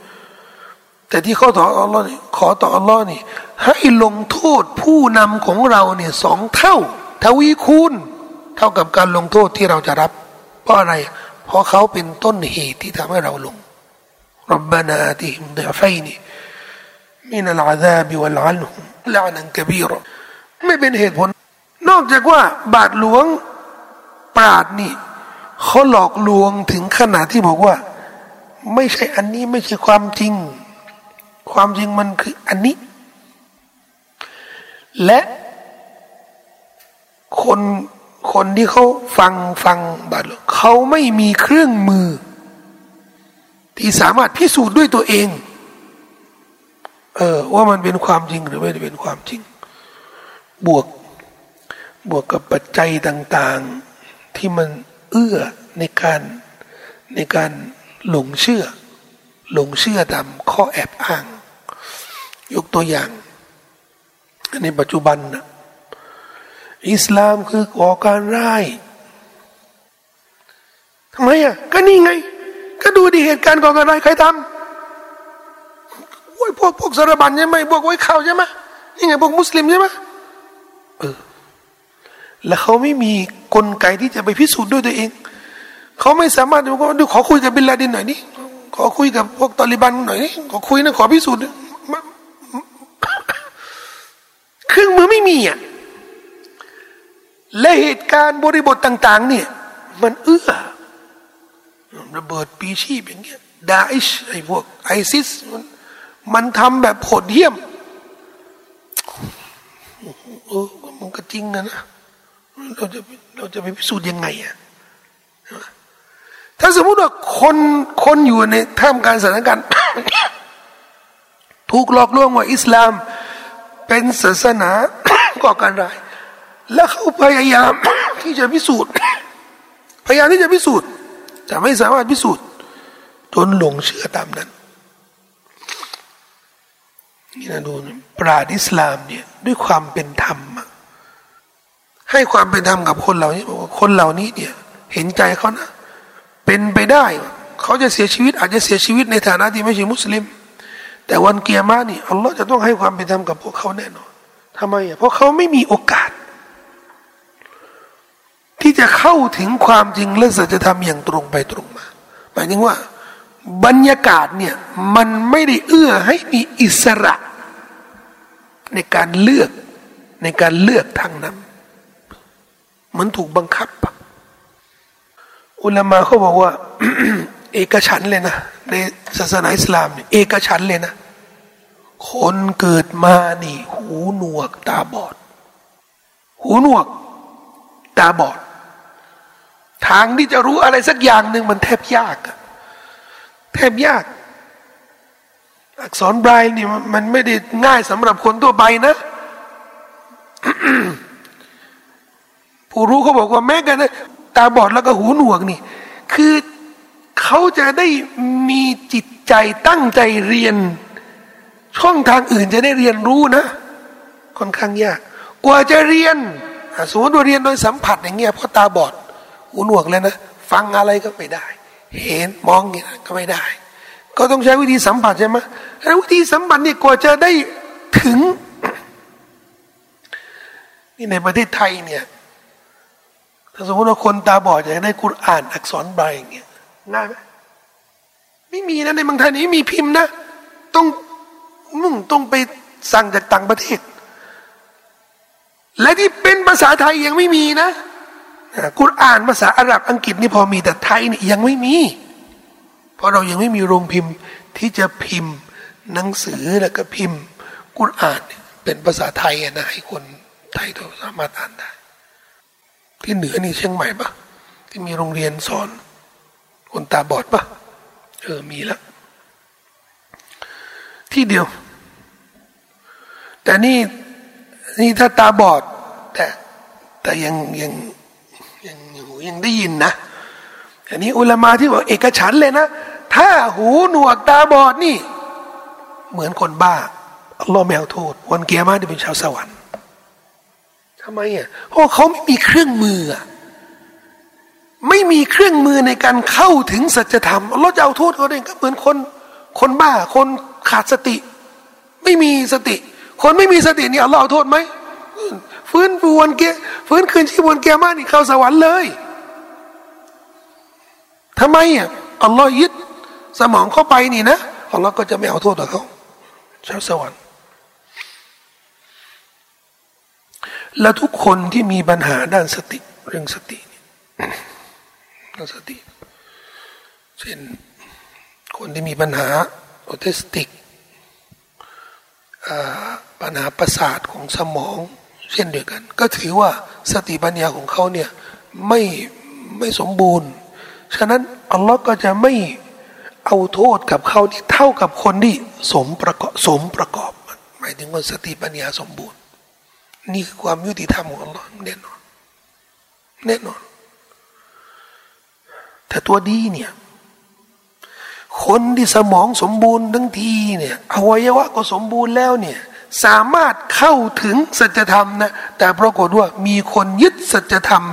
แต่ที่เขาต่ออัลลอฮ์นี่ขอต่ออัลลอฮ์นี่ให้ลงโทษผู้นำของเราเนี่ยสองเท่าทวีคูณเท่ากับการลงโทษที่เราจะรับเพราะอะไรเพราะเขาเป็นต้นเหตุที่ทำให้เราหลงรับบานาอาติฮิมฎอฟัยนีมินัลอาซาบิวัลอัลฮุมลานันกะบีรอไม่เป็นเหตุผลนอกจากว่าบาทหลวงปราดนี่เขาหลอกลวงถึงขนาดที่บอกว่าไม่ใช่อันนี้ไม่ใช่ความจริงความจริงมันคืออันนี้และคนคนที่เขาฟังฟังบาทหลวงเขาไม่มีเครื่องมือที่สามารถพิสูจน์ด้วยตัวเองเออว่ามันเป็นความจริงหรือไม่ได้เป็นความจริงบวกบวกกับปัจจัยต่างๆที่มันเอื้อในการในการหลงเชื่อหลงเชื่อตามข้อแอบอ้างยกตัวอย่างในปัจจุบันนะอิสลามคือก่อการร้ายทำไมอ่ะก็นี่ไงก็ดูดิเหตุการณ์ก่อการร้ายใครทำพวกพวกสารบัญใช่ไหมพวกไว้ข่าวใช่ไหมนี่ไงพวกมุสลิมใช่ไหมเออแล้วเขาไม่มีกลไกที่จะไปพิสูจน์ด้วยตัวเองเขาไม่สามารถบอกว่าดูขอคุยกับบินลาดินหน่อยนี่ขอคุยกับพวกตอลิบันหน่อยนี่ขอคุยนะขอพิสูจน์เครื่องมือไม่มีอ่ะและเหตุการณ์บริบทต่างๆเนี่ยมันเอื้อระเบิดปีชีพอย่างเงี้ยดาอิชไอ้พวกไอซิสมันทำแบบโหดเหี้ยมเออมันก็จริงนะนะเราจะเราจะไปพิสูจน์ยังไงอ่ะถ้าสมมติว่าคนคนอยู่ในท่ามกลางสถานการณ์ ถูกหลอกลวงว่าอิสลามเป็นศาสนา ก่อการร้ายแล้วเขาพยายาม ที่จะพิสูจน์ พยายามที่จะพิสูจน์แต่ไม่สามารถพิสูจน์จนหลงเชื่อตามนั้นนี่นะดูปราดอิสลามเนี่ยด้วยความเป็นธรรมให้ความเป็นธรรมกับคนเหล่านี้บอกว่าคนเหล่านี้เนี่ยเห็นใจเขานะเป็นไปได้เขาจะเสียชีวิตอาจจะเสียชีวิตในฐานะที่ไม่ใช่มุสลิมแต่วันกิยามะฮ์นี่อัลลอฮ์จะต้องให้ความเป็นธรรมกับพวกเขาแน่นอนทำไมอ่ะเพราะเขาไม่มีโอกาสที่จะเข้าถึงความจริงและสัจธรรมอย่างตรงไปตรงมาหมายถึงว่าบรรยากาศเนี่ยมันไม่ได้เอื้อให้มีอิสระในการเลือกในการเลือกทางนั้นเหมือนถูกบังคับอุลามะเขาบอกว่า เอกฉันท์เลยนะในศาสนาอิสลามเนี่ยเอกฉันท์เลยนะคนเกิดมานี่หูหนวกตาบอดหูหนวกตาบอดทางที่จะรู้อะไรสักอย่างหนึ่งมันแทบยากแทบยากอักษรไบรล์นี่มันไม่ได้ง่ายสำหรับคนทั่วไปนะ ผู้รู้เขาบอกว่าแม้กันนะตาบอดแล้วก็หูหนวกนี่คือเขาจะได้มีจิตใจตั้งใจเรียนช่องทางอื่นจะได้เรียนรู้นะค่อนข้างยากกว่าจะเรียนสมมติว่าเรียนโดยสัมผัสอย่างเงี้ยเพราะตาบอดหูหนวกแล้วนะฟังอะไรก็ไม่ได้เห็นมองอย่างนั้นก็ไม่ได้ก็ต้องใช้วิธีสัมผัสใช่ไหมแล้ววิธีสัมผัสเนี่ยกว่าจะได้ถึงนี่ในประเทศไทยเนี่ยถ้าสมมติว่าคนตาบอดอยากได้กุรอานอักษรไบรล์อย่างเงี้ยง่ายไหม ไม่มีนะในเมืองไทยนี้มีพิมพ์นะต้องมุ่งต้องไปสั่งจากต่างประเทศและที่เป็นภาษาไทยยังไม่มีนะกุรอานภาษาอาหรับอังกฤษนี่พอมีแต่ไทยนี่ยังไม่มีเพราะเรายังไม่มีโรงพิมพ์ที่จะพิมพ์หนังสือแล้วก็พิมพ์กุรอานเป็นภาษาไทยนะให้คนไทยตัวสามารถอ่านได้ที่เหนือนี่เชียงใหม่ปะที่มีโรงเรียนสอนคนตาบอดปะเออมีแล้วที่เดียวแต่นี่นี่ถ้าตาบอดแต่แต่ยังยังยังหูยังได้ยินนะอันนี้อุลามะที่บอกเอกฉันท์เลยนะถ้าหูหนวกตาบอดนี่เหมือนคนบ้าอัลลอฮ์ไม่เอาโทษวันเกียร์มาจะเป็นชาวสวรรค์ทำไมอ่ะเพราะเขาไม่มีเครื่องมือไม่มีเครื่องมือในการเข้าถึงสัจธรรมอัลลอฮ์จะเอาโทษเขาเองก็เหมือนคนคนบ้าคนขาดสติไม่มีสติคนไม่มีสตินี่อัลลอฮ์เอาโทษไหมฟื้นฟูวันเกียร์ฟื้นคืนชีพวันเกียร์มานี่เข้าสวรรค์เลยทำไมอ่ะอัลลอฮ์ยึดสมองเข้าไปนี่นะอัลลอฮ์ก็จะไม่เอาโทษต่อเขาชาวสวรรค์และทุกคนที่มีปัญหาด้านสติเรื่องสตินี่ด้านสติเช่นคนที่มีปัญหาออทิสติกปัญหาประสาทของสมองเช่นเดียวกันก็ถือว่าสติปัญญาของเขาเนี่ยไม่ไม่สมบูรณ์ฉะนั้นอัลลอฮ์ก็จะไม่เอาโทษกับเขาที่เท่ากับคนที่สมประกอบสมประกอบหมายถึงว่าสติปัญญาสมบูรณ์นี่คือความยุติธรรมของอัลลอฮ์แน่นอนแน่นอนแต่ตัวดีเนี่ยคนที่สมองสมบูรณ์ทั้งทีเนี่ยอวัยวะก็สมบูรณ์แล้วเนี่ยสามารถเข้าถึงสัจธรรมนะแต่ปรากฏว่ามีคนยึดสัจธรรม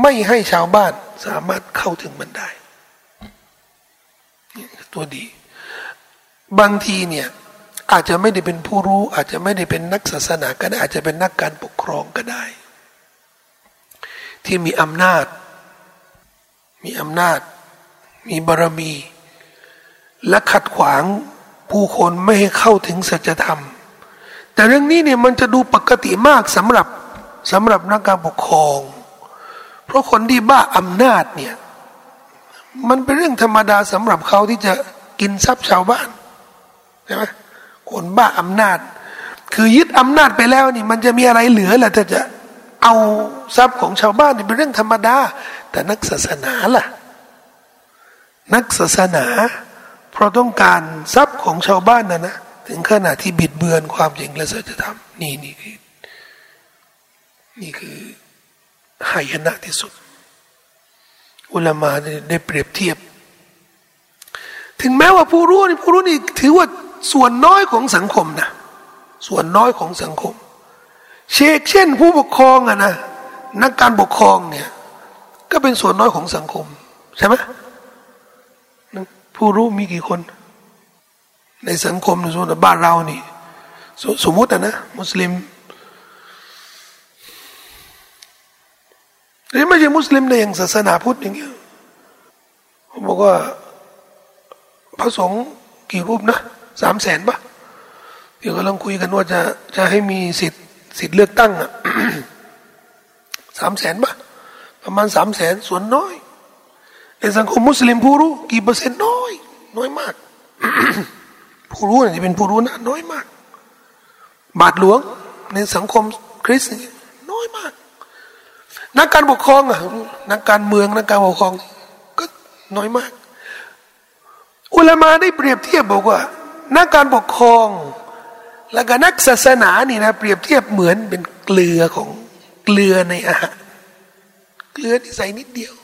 ไม่ให้ชาวบ้านสามารถเข้าถึงมันได้ตัวดีบางทีเนี่ยอาจจะไม่ได้เป็นผู้รู้อาจจะไม่ได้เป็นนักศาสนาก็ได้อาจจะเป็นนักการปกครองก็ได้ที่มีอำนาจมีอำนาจมีบารมีและขัดขวางผู้คนไม่ให้เข้าถึงสัจธรรมแต่เรื่องนี้เนี่ยมันจะดูปกติมากสำหรับสำหรับนักการปกครองเพราะคนที่บ้าอำนาจเนี่ยมันเป็นเรื่องธรรมดาสำหรับเขาที่จะกินทรัพย์ชาวบ้านใช่ไหมคนบ้าอำนาจคือยึดอำนาจไปแล้วนี่มันจะมีอะไรเหลือล่ะถ้าจะเอาทรัพย์ของชาวบ้านนี่เป็นเรื่องธรรมดาแต่นักศาสนาล่ะนักศาสนาเพราะต้องการทรัพย์ของชาวบ้านนะนะถึงขนาดที่บิดเบือนความจริงและสัจธรรมนี่นี่คือนี่คือหายนะที่สุดอุลามะได้เปรียบเทียบถึงแม้ว่าผู้รู้นี่ผู้รู้นี่ถือว่าส่วนน้อยของสังคมนะส่วนน้อยของสังคมเชกเช่นผู้ปกครองอะนะนักการปกครองเนี่ยก็เป็นส่วนน้อยของสังคมใช่ไหมผู้รู้มีกี่คนในสังคมในส่วนบ้านเรานี่ส, สมมติอะนะมุสลิมหรือไม่ใช่มุสลิมในอย่างศาสนาพุทธอย่างเงี้ยผมบอกว่าพระสงฆ์กี่รูปนะสามแสนปะเดี๋ยวกำลังคุยกันว่าจะจะให้มีสิทธิ์สิทธิ์เลือกตั้งอ่ะสามแสนปะประมาณสามแสนส่วนน้อยในสังคมมุสลิมผู้รู้กี่เปอร์เซ็นต์น้อยน้อยมาก ผู้รู้เนี่ยจะเป็นผู้รู้นะน้อยมากบาทหลวงในสังคมคริสต์น้อยมากนักการปกครองอ่ะนักการเมืองนักการปกครองก็น้อยมากอุลามะได้เปรียบเทียบบอกว่านักการปกครองและก็นักศาสนานี่นะเปรียบเทียบเหมือนเป็นเกลือของเกลือในอาหารเกลือที่ใส่นิดเดียว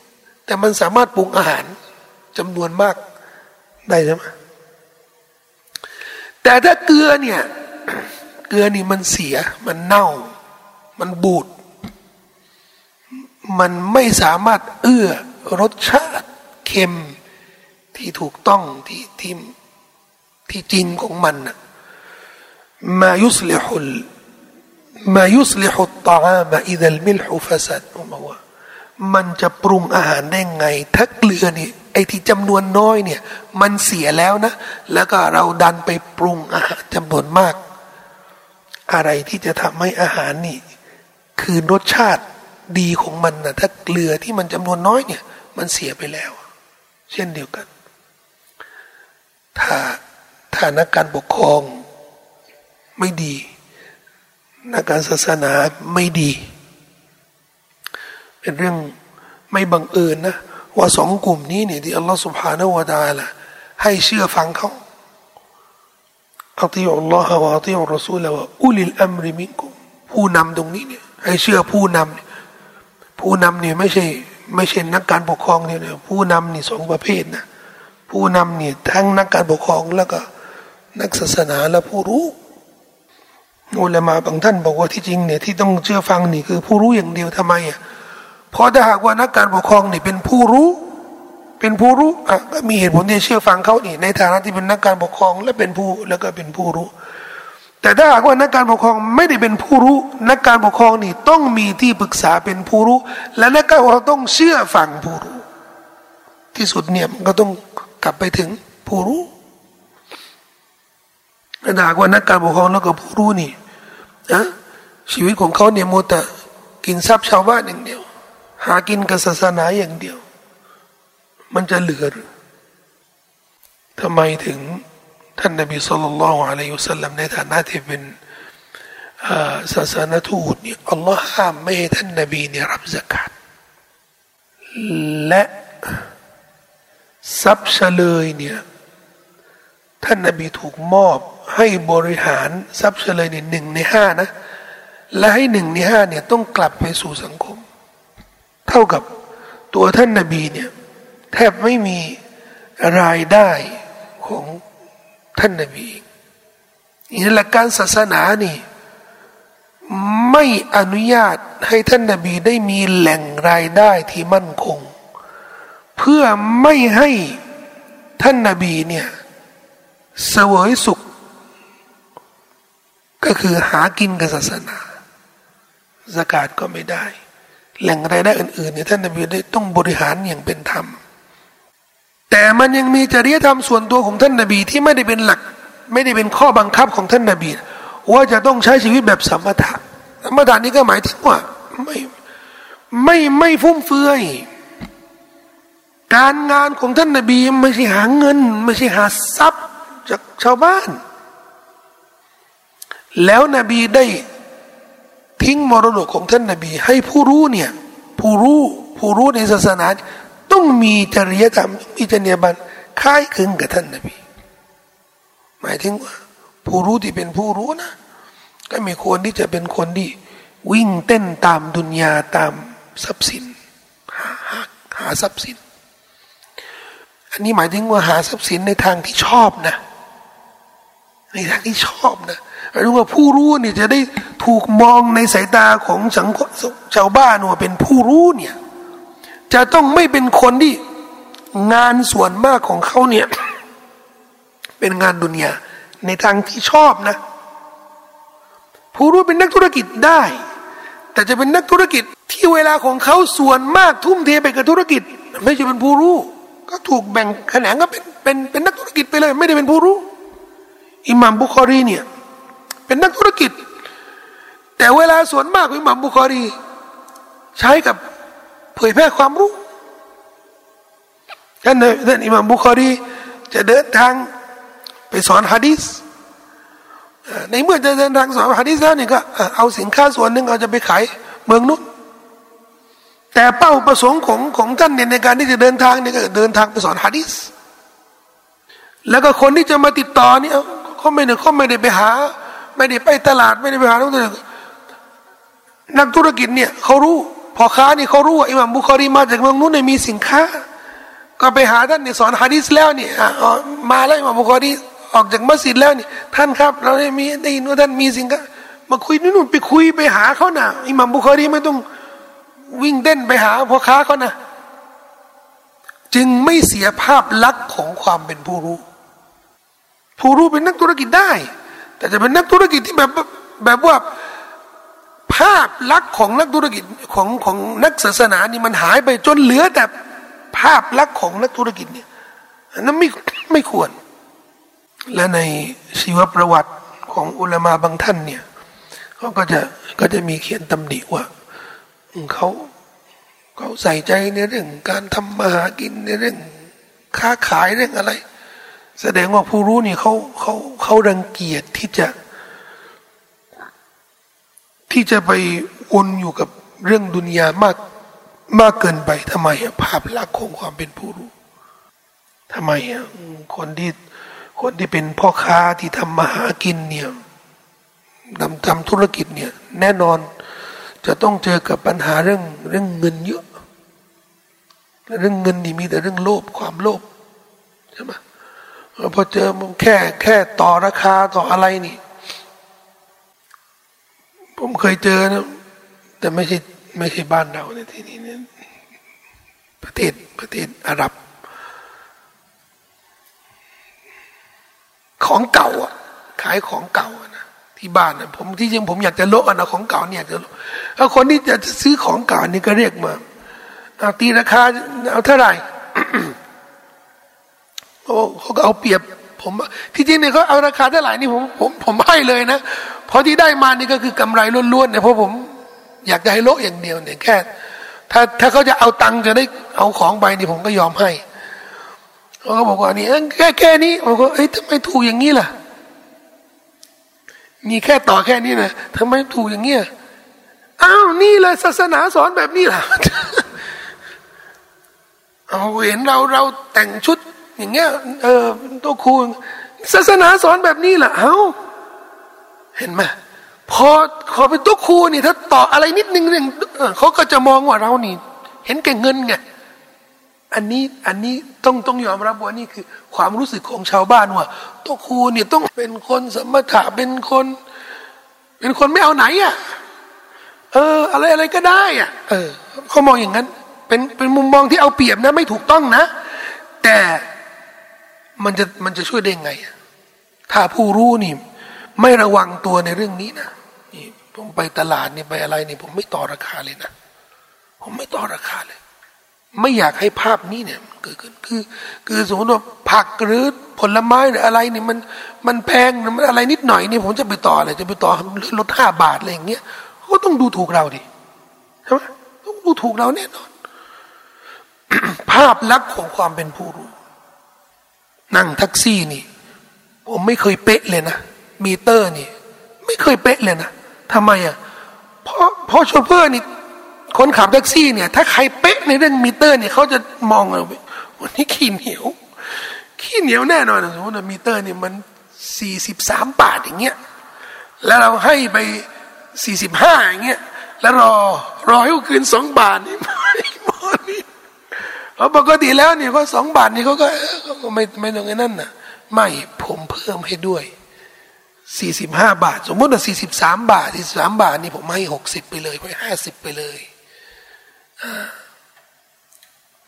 แต่มันสามารถปรุงอาหารจำนวนมากได้ใช่ไหมแต่ถ้าเกลือเนี่ยเกลือนี่มันเสียมันเน่ามันบูดมันไม่สามารถเอื้อรสชาติเค็มที่ถูกต้องที่ที่ที่จริงของมันน่ะมายุสลิฮุลมายุสลิฮุตตะอามะอิซาลมิลฮุฟะซัดมันจะปรุงอาหารได้ไงถ้าเกลือนี่ ไอ้ที่จำนวนน้อยเนี่ยมันเสียแล้วนะแล้วก็เราดันไปปรุงอาหารจำนวนมากอะไรที่จะทำให้อาหารนี่คือรสชาติดีของมันนะถ้าเกลือที่มันจำนวนน้อยเนี่ยมันเสียไปแล้วเช่นเดียวกันถ้าถ้านักการปกครองไม่ดีนักการศาสนาไม่ดีเป็นเรื่องไม่บังเอิญ นะว่าสองกลุ่มนี้เนี่ยที่อัลลอฮฺซุบฮานะฮูวะตะอาลาให้เชื่อฟังเขาอัติอุลลอฮฺวะอัติอุรอซูลวะอุลิลอัมริมินกุมผู้นำตรงนี้เนี่ยให้เชื่อผู้นำผู้นำเนี่ยไม่ใช่ไม่ใช่นักการปกครองเนี่ยผู้นำนี่สองประเภทนะผู้นำเนี่ยทั้งนักการปกครองแล้วก็นักศาสนาและผู้รู้อุลามะบางท่านบอกว่าที่จริงเนี่ยที่ต้องเชื่อฟังนี่คือผู้รู้อย่างเดียวทำไมอ่ะเพราะถ้าหากว่านักการปกครองนี่เป็นผู้รู้เป็นผู้รู้อ่ะก็มีเหตุผลที่เชื่อฟังเขานี่ในฐานะที่เป็นนักการปกครองและเป็นผู้แล้วก็เป็นผู้รู้แต่ถ้าหากว่านักการปกครองไม่ได้เป็นผู้รู้นักการปกครองนี่ต้องมีที่ปรึกษาเป็นผู้รู้และนักการปกครองต้องเชื่อฟังผู้รู้ที่สุดเนี่ยมันก็ต้องกลับไปถึงผู้รู้แต่ถ้าหากว่านักการปกครองแล้วก็ผู้รู้นี่นะชีวิตของเขาเนี่ยมัวแต่กินทรัพย์ชาวบ้านอย่างเดียวหากินกับศาสนาอย่างเดียวมันจะเหลือหรือทำไมถึงท่านนบีศ็อลลัลลอฮุอะลัยฮิวะซัลลัมในฐานะที่เป็นศาสนทูตเนี่ยอัลลอฮ์ห้ามไม่ให้ท่านนบีเนี่ยรับซะกาตและทรัพย์เฉลยเนี่ยท่านนบีถูกมอบให้บริหารทรัพย์เฉลยเนี่ยหนึ่งในห้านะและให้หนึ่งในห้าเนี่ยต้องกลับไปสู่สังคมเท่ากับตัวท่านนบีเนี่ยแทบไม่มีรายได้ของท่านนบีนี่หลักการศาสนานี่ไม่อนุญาตให้ท่านนบีได้มีแหล่งรายได้ที่มั่นคงเพื่อไม่ให้ท่านนบีเนี่ยเสวยสุขก็คือหากินกับศาสนาซะกาตก็ไม่ได้แหล่งรายได้อื่นๆเนี่ยท่านนบีได้ต้องบริหารอย่างเป็นธรรมแต่มันยังมีจริยธรรมส่วนตัวของท่านนบีที่ไม่ได้เป็นหลักไม่ได้เป็นข้อบังคับของท่านนบีว่าจะต้องใช้ชีวิตแบบสมถะสมถะนี้ก็หมายถึงว่าไม่ไม่ไม่ฟุ่มเฟือยการงานของท่านนบีไม่ใช่หาเงินไม่ใช่หาทรัพย์จากชาวบ้านแล้วนบีได้ทิ้งมรดกของท่านนบีให้ผู้รู้เนี่ยผู้รู้ผู้รู้ในศาสนาต้องมีจริยธรรมมีจรรยาบรรณคล้ายคลึงกับท่านนบีหมายถึงว่าผู้รู้ที่เป็นผู้รู้นะก็มีคนที่จะเป็นคนที่วิ่งเต้นตามดุนยาตามทรัพย์สินหาหาหาทรัพย์สินอันนี้หมายถึงว่าหาทรัพย์สินในทางที่ชอบนะในทางที่ชอบนะหมายถึงว่าผู้รู้เนี่ยจะได้ถูกมองในสายตาของสังคมชาวบ้านว่าเป็นผู้รู้เนี่ยจะต้องไม่เป็นคนที่งานส่วนมากของเขาเนี่ยเป็นงานดุนยาในทางที่ชอบนะผู้รู้เป็นนักธุรกิจได้แต่จะเป็นนักธุรกิจที่เวลาของเขาส่วนมากทุ่มเทไปกับธุรกิจไม่ใช่เป็นผู้รู้ก็ถูกแบ่งแขนงก็เป็นเป็นเป็นนักธุรกิจไปเลยไม่ได้เป็นผู้รู้อิหม่ามบุคอรีเนี่ยเป็นนักธุรกิจแต่เวลาส่วนมากของอิหม่ามบุคอรีใช้กับเผยแพร่ความรู้ท่านท่านอิหม่ามบุคอรีจะเดินทางไปสอนหะดีษในเมื่อจะเดินทางสอนหะดีษแล้วนี่ก็เอาสินค้าส่วนหนึ่งเอาจะไปขายเมืองนู้นแต่เป้าประสงค์ของของท่านเนี่ยในการที่จะเดินทางเนี่ยก็เดินทางไปสอนหะดีษแล้วก็คนที่จะมาติดต่อเนี่ยเขาไม่เนี่ยเขาไม่ได้ไปหาไม่ได้ไปตลาดไม่ได้ไปหานักธุรกิจนักธุรกิจเนี่ยเขารู้พอค้านี่เขารู้ว่าอิหม่ามบุคอรีมาจากเมืองนู้นเนี่ยมีสินค้าก็ไปหาท่านเนี่ยสอนหะดีษแล้วเนี่ยมาแล้วอิหม่ามบุคอรีออกจากมัสยิดแล้วนี่ท่านครับเราได้มีได้ยินว่าท่านมีสินค้ามาคุยนู่นไปคุยไปหาเขาหน่ะอิหม่ามบุคอรีไม่ต้องวิ่งเด่นไปหาพ่อค้าเขานะจึงไม่เสียภาพลักษณ์ของความเป็นผู้รู้ผู้รู้เป็นนักธุรกิจได้แต่จะเป็นนักธุรกิจที่แบบแบบว่าภาพลักษณ์ของนักธุรกิจของของนักศาสนานี่มันหายไปจนเหลือแต่ ภาพลักษณ์ของนักธุรกิจเนี่ยอันนั้นไม่ไม่ควรและในชีวประวัติของอุลามะบางท่านเนี่ยเขาก็จะก็จะมีเขียนตำหนิว่าเขาเขาใส่ใจในเรื่องการทำมาหากินในเรื่องค้าขายเรื่องอะไรแสดงว่าผู้รู้นี่เขาเขาเขารังเกียจที่จะที่จะไปวนอยู่กับเรื่องดุนยามากมากเกินไปทำไมภาพลักษณ์ของความเป็นผู้รู้ทำไมคนที่คนที่เป็นพ่อค้าที่ทำมาหากินเนี่ยทำทำธุรกิจเนี่ยแน่นอนจะต้องเจอกับปัญหาเรื่องเรื่องเงินเยอะเรื่องเงินนี่มีแต่เรื่องโลภความโลภใช่ไหมพอเจอมันแค่แค่ต่อราคาต่ออะไรนี่ผมเคยเจอนะแต่ไม่ใช่ไม่ใช่บ้านเราในที่นี้เนี่ยประเทศประเทศอาหรับของเก่าอ่ะขายของเก่านะที่บ้านนะผมที่จริงผมอยากจะลบนะของเก่าเนี่ยจะลบเอาคนที่จะซื้อของเก่านี่ก็เรียกมาเอาตีราคาเอาเท่าไหร่ โอ้เขาก็เอาเปรียบผมที่จริงเนี่ยเขาเอาราคาเท่าไหร่นี่ผมผมผมให้เลยนะเพราะที่ได้มานี่ก็คือกำไรล้วนๆเนี่ยเพราะผมอยากจะให้โลกอย่างเดียวเนี่ยแค่ถ้าถ้าเขาจะเอาตังค์จะได้เอาของไปนี่ผมก็ยอมให้เขาบอกว่านี่แค่แค่นี้ผมก็เอ้ยทำไมถูกอย่างนี้ล่ะมีแค่ต่อแค่นี้นะทำไมถูกอย่างเงี้ยอ้าวนี่เลยศาสนาสอนแบบนี้ล่ะ เอาเห็นเราเราแต่งชุดอย่างเงี้ยเออตัวครูศาสนาสอนแบบนี้ล่ะเอ้าเห็นไหมพอขอเป็นตัวครูนี่ถ้าต่ออะไรนิดนึงเนี่ยเขาก็จะมองว่าเรานี่เห็นแก่เงินไงอันนี้อันนี้ต้องต้องยอมรับว่านี่คือความรู้สึกของชาวบ้านว่าตัวครูเนี่ยต้องเป็นคนสมถะเป็นคนเป็นคนไม่เอาไหนอ่ะเอออะไรอะไรก็ได้อ่ะเออเขามองอย่างนั้นเป็นเป็นมุมมองที่เอาเปรียบนะไม่ถูกต้องนะแต่มันจะมันจะช่วยได้ไงถ้าผู้รู้นี่ไม่ระวังตัวในเรื่องนี้นะนี่ผมไปตลาดนี่ไปอะไรนี่ผมไม่ต่อราคาเลยนะผมไม่ต่อราคาเลยไม่อยากให้ภาพนี้เนี่ยเกิดขึ้นคือคือสมมติว่าผักหรือผลไม้หรืออะไรเนี่ยมันมันแพงมันอะไรนิดหน่อยนี่ผมจะไปต่ออะไรจะไปต่อลดห้าบาทอะไรอย่างเงี้ยก็ต้องดูถูกเราดิใช่ไหมต้องดูถูกเราแน่นอน ภาพลักษณ์ของความเป็นผู้รู้นั่งแท็กซี่นี่ผมไม่เคยเป๊ะเลยนะมีเตอร์นี่ไม่เคยเป๊ะเลยนะทำไมอ่ะเพราะเพราะโชเฟอร์นี่คนขับแท็กซี่เนี่ยถ้าใครเป๊ะในเรื่องมิเตอร์เนี่ยเขาจะมองเราวันนี้ขี้เหนียวขี้เหนียวแน่นอนสมมติว่ามิเตอร์เนี่ยมันสี่สิบสามบาทอย่างเงี้ยแล้วเราให้ไปสี่สิบห้าอย่างเงี้ยแล้วรอรอให้คืนสองบาทนี่มันนี่เพราะปกติแล้วเนี่ยก็สองบาทนี่เขาก็ก็ไม่ไม่ตรงนั้นน่ะไม่ผมเพิ่มให้ด้วยสี่สิบห้าบาทสมมติว่าสี่สิบสามบาทสี่สิบสามบาทนี่ผมให้หกสิบไปเลยไปห้าสิบไปเลย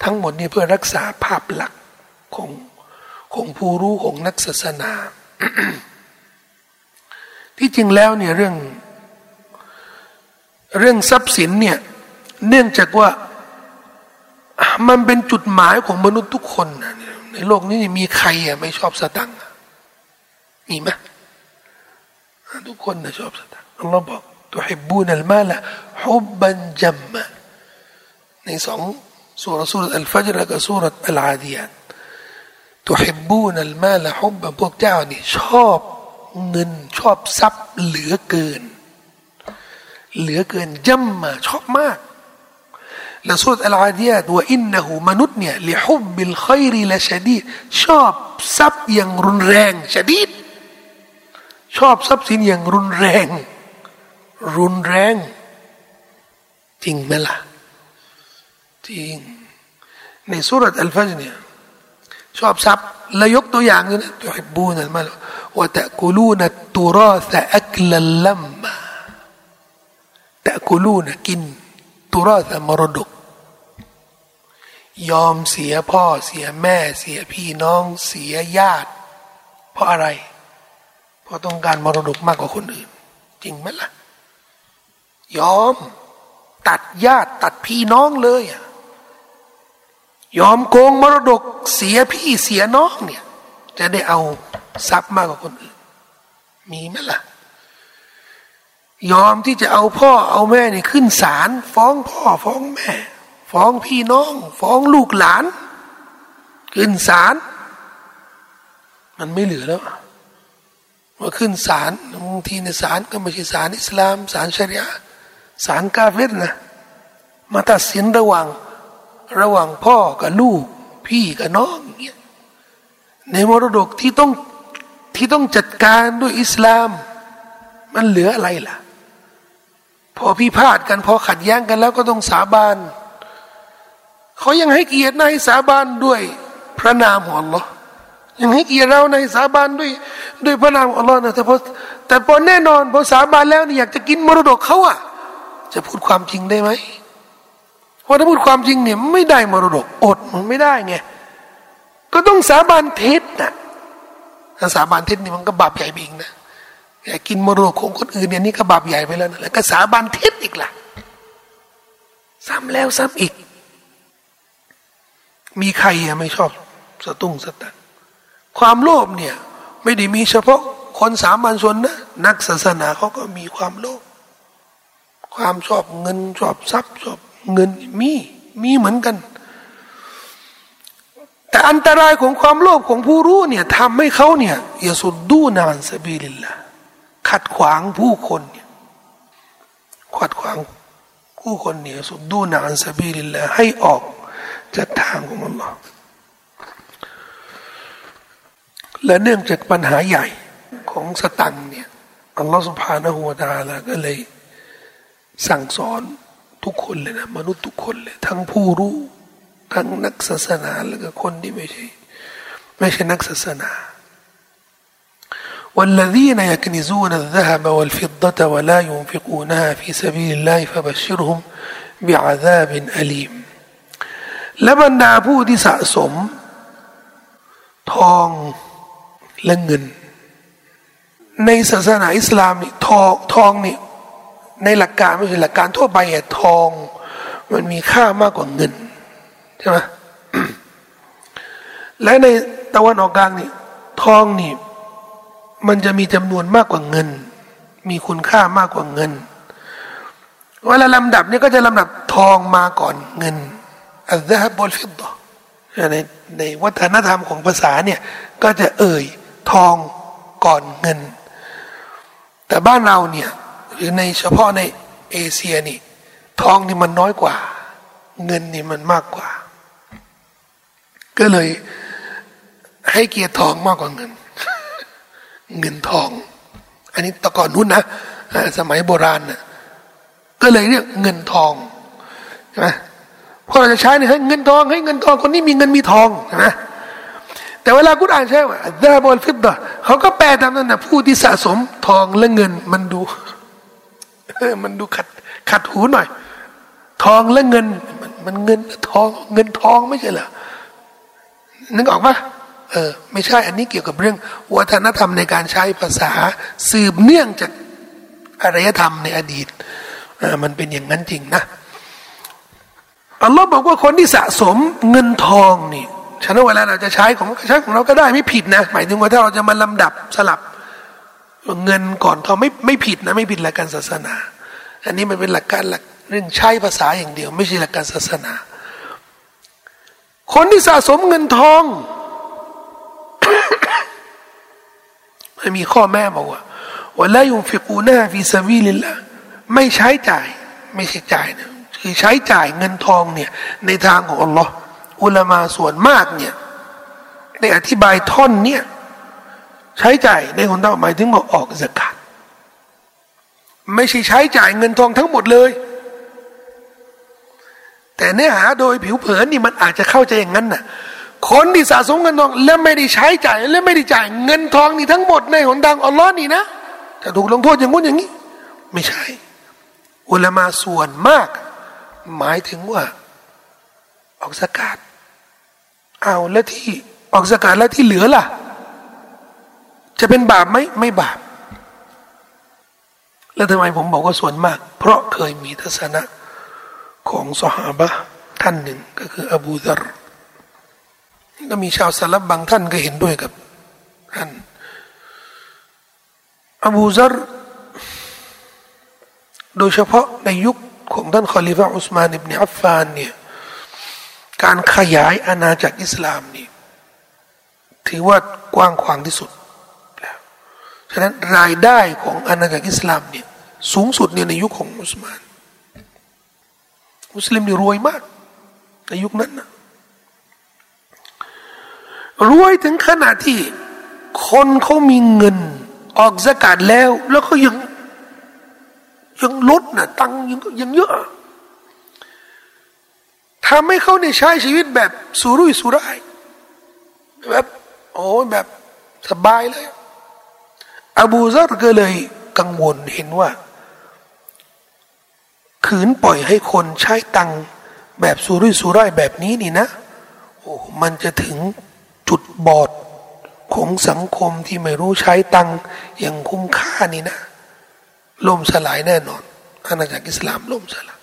ทั้งหมดนี่เพื่อรักษาภาพลักษณ์ของของผู้รู้ของนักศาสนา ที่จริงแล้วเนี่ยเรื่องเรื่องทรัพย์สินเนี่ยเนื่องจากว่ามันเป็นจุดหมายของมนุษย์ทุกคนนะในโลกนี้มีใครอ่ะไม่ชอบสตังค์มีไหมทุกคนนะชอบสตังค์อัลลอฮ์บอกตุฮิบบูนัลมาละฮุบบันญัมมาในสองสุรสุรอัลฟัจรกับสุรอัลอาดียะตุฮิบบูนัลมาละฮุบพวกเจ้านี่ชอบเงินชอบทรัพย์เหลือเกินเหลือเกินย่ำมาชอบมากและสุรอัลอาดียะว่าอินนะฮูมนุษย์เนี่ยลิฮุบบิลไคริละชะดีดชอบทรัพย์อย่างรุนแรงชะดีดชอบทรัพย์สินอย่างรุนแรงรุนแรงจริงไหมล่ะจริงในสุรัตอัลฟัจรเนี่ยชอบทรัพย์และยกตัวอย่างนี่นะตุฮิบบูนัลมาลวะตะกูลูนัตตุราซะอักลัลลัมมาตะกูลูนกินตุราซะมรดกยอมเสียพ่อเสียแม่เสียพี่น้องเสียญาติเพราะอะไรเพราะต้องการมรดกมากกว่าคนอื่นจริงไหมล่ะยอมตัดญาติตัดพี่น้องเลย ยอมโกงมรดกเสียพี่เสียน้องเนี่ยจะได้เอาทรัพย์มากกว่าคนอื่นมีไหมล่ะยอมที่จะเอาพ่อเอาแม่นี่ขึ้นศาลฟ้องพ่อฟ้องแม่ฟ้องพี่น้องฟ้องลูกหลานขึ้นศาลมันไม่เหลือแล้วว่าขึ้นศาลบางทีในศาลก็ไม่ใช่ศาลอิสลามศาลชะรีอะห์ศาลกาเฟรนะมาตัดสินระหว่างระหว่างพ่อกับลูกพี่กับน้องอย่างเงี้ยในมรดกที่ต้องที่ต้องจัดการด้วยอิสลามมันเหลืออะไรล่ะพอพิพาทกันพอขัดแย้งกันแล้วก็ต้องสาบานเขายังให้เกียรติในสาบานด้วยพระนามของ Allah ยังให้เกียรติเราในสาบานด้วยด้วยพระนามของ Allah นะแต่พอแต่พอแน่นอนพอสาบานแล้วเนี่ยอยากจะกินมรดกเขาอะจะพูดความจริงได้ไหมเพราะถ้าพูดความจริงเนี่ยไม่ได้มรดกอดมันไม่ได้ไงก็ต้องสาบานเท็จนะถ้าสาบานเท็จนี่มันก็บาปใหญ่ไปอีกนะอยากกินมรดกของคนอื่นเนี่ยนี่ก็บาปใหญ่ไปแล้วนะแล้วก็สาบานเท็จอีกล่ะซ้ำแล้วซ้ำอีกมีใครอะไม่ชอบสะตุ้งสะตันความโลภเนี่ยไม่ได้มีเฉพาะคนสามัญชนนะนักศาสนาเขาก็มีความโลภความชอบเงินชอบทรัพย์ชอบเงินมีมีเหมือนกันแต่อันตรายของความโลภของผู้รู้เนี่ยทำให้เขาเนี่ยยะสุดดูนานซะบีลิลละขัดขวางผู้คนเนี่ยขัดขวางผู้คนเนี่ยสุดดูนานซะบีลิลละให้ออกจากทางของอัลลอฮ์และเนื่องจากปัญหาใหญ่ของสตังเนี่ยอัลลอฮ์ซุบฮานะฮูวะตะอาลาก็เลยสั่งสอนทุกคนเลยนะมนุษย์ทุกคนเลยทั้งผู้รู้ทั้งนักศาสนาแล้วก็คนที่ไม่ใช่ไม่ใช่นักศาสนา والذين يكنزون الذهب والفضة ولا ينفقونها في سبيل الله فبشرهم بعذاب أليم และบรรดาผู้ที่สะสมทองและเงินในศาสนาอิสลามนี่ทองทองนี่ในหลักการไม่ใช่หลักการทั่วไปอะทองมันมีค่ามากกว่าเงินใช่ไหม และในตะวันออกกลางนี่ทองนี่มันจะมีจำนวนมากกว่าเงินมีคุณค่ามากกว่าเงินเวลาลำดับนี่ก็จะลำดับทองมาก่อนเงินอัลซะฮับวัลฟิดดะห์ในในวัฒนธรรมของภาษาเนี่ยก็จะเอ่ยทองก่อนเงินแต่บ้านเราเนี่ยหรือในเฉพาะในเอเชียนี่ทองนี่มันน้อยกว่าเงินนี่มันมากกว่าก็เลยให้เกียรติทองมากกว่าเงินเงินทองอันนี้แต่ก่อนนู้นนะสมัยโบราณนะก็เลยเรียกเงินทองใช่ไหมพอเราจะใช้เนี่ยให้เงินทองให้เงินทองคนนี้มีเงินมีทองใช่ไหมแต่เวลากุรอานใช้ว่าอัลซะฮับวัลฟิดดะห์เขาก็แปลตามนั้นนะผู้ที่สะสมทองและเงินมันดูมันดูขัดขัดหูหน่อยทองและเงินมันมันเงินทองเงินทองไม่ใช่เหรอนึกออกปะเออไม่ใช่อันนี้เกี่ยวกับเรื่องวัฒนธรรมในการใช้ภาษาสืบเนื่องจากอารยธรรมในอดีตอ่ามันเป็นอย่างนั้นจริงนะอัลลอฮ์บอกว่าคนที่สะสมเงินทองนี่ฉะนั้นเวลาเราจะใช้ของใช้ของเราก็ได้ไม่ผิดนะหมายถึงว่าถ้าเราจะมาลำดับสลับเงินก่อนทองไม่ไม่ผิดนะไม่ผิดหลักการศาสนาอันนี้มันเป็นหลักการหลักเรื่องใช้ภาษาอย่างเดียวไม่ใช่หลักการศาสนาคนที่สะสมเงินทอง ไม่มีข้อแม่บอกว่าว่าลายุนฟิกูนาฟีซาบีลิลลาห์ไม่ใช้จ่ายไม่ใช่จ่ายนะคือใช้จ่ายเงินทองเนี่ยในทางของอัลลอฮ์อุลามาส่วนมากเนี่ยได้อธิบายท่อนเนี่ยใช้จ่ายในคนต่อหมายถึงว่าออกซะกาตไม่ใช่ใช้จ่ายเงินทองทั้งหมดเลยแต่เนื้อหาโดยผิวเผินนี่มันอาจจะเข้าใจอย่างนั้นน่ะคนที่สะสมเงินทองและไม่ได้ใช้จ่ายและไม่ได้จ่ายเงินทองนี่ทั้งหมดในหนทางอัลลอฮ์นี่นะจะถูกลงโทษอย่างงู้นอย่างนี้ไม่ใช่อุลามาส่วนมากหมายถึงว่าออกซะกาตเอาแล้วที่ออกซะกาตแล้วที่เหลือล่ะจะเป็นบาปไหมไม่บาปแล้วทำไมผมบอกว่าส่วนมากเพราะเคยมีทัศนะของซอฮาบะห์ท่านหนึ่งก็คืออบูซัร ก็มีชาวสลับบางท่านก็เห็นด้วยกับท่านอบูซัรโดยเฉพาะในยุคของท่านคอลิฟะอุสมานอิบนุอัฟฟานเนี่ยการขยายอาณาจักรอิสลามนี่ถือว่ากว้างขวางที่สุดแล้วฉะนั้นรายได้ของอาณาจักรอิสลามเนี่ยสูงสุดเนี่ยในยุคของอุสมานมุสลิมนี่รวยมากในยุคนั้นนะรวยถึงขนาดที่คนเขามีเงินออกซะกาตแล้วแล้วก็ยังยังลดนะตังค์ยังยังเยอะทำให้เขาเนี่ยใช้ชีวิตแบบสุรุ่ยสุร่ายแบบโอ้ยแบบสบายเลยอบูซัรก็เลยกังวลเห็นว่าขืนปล่อยให้คนใช้ตังค์แบบสุรุ่ยสุร่ายแบบนี้นี่นะโอ้มันจะถึงจุดบอดของสังคมที่ไม่รู้ใช้ตังค์อย่างคุ้มค่านี่นะล่มสลายแน่นอนอาณาจักรอิสลามล่มสลาย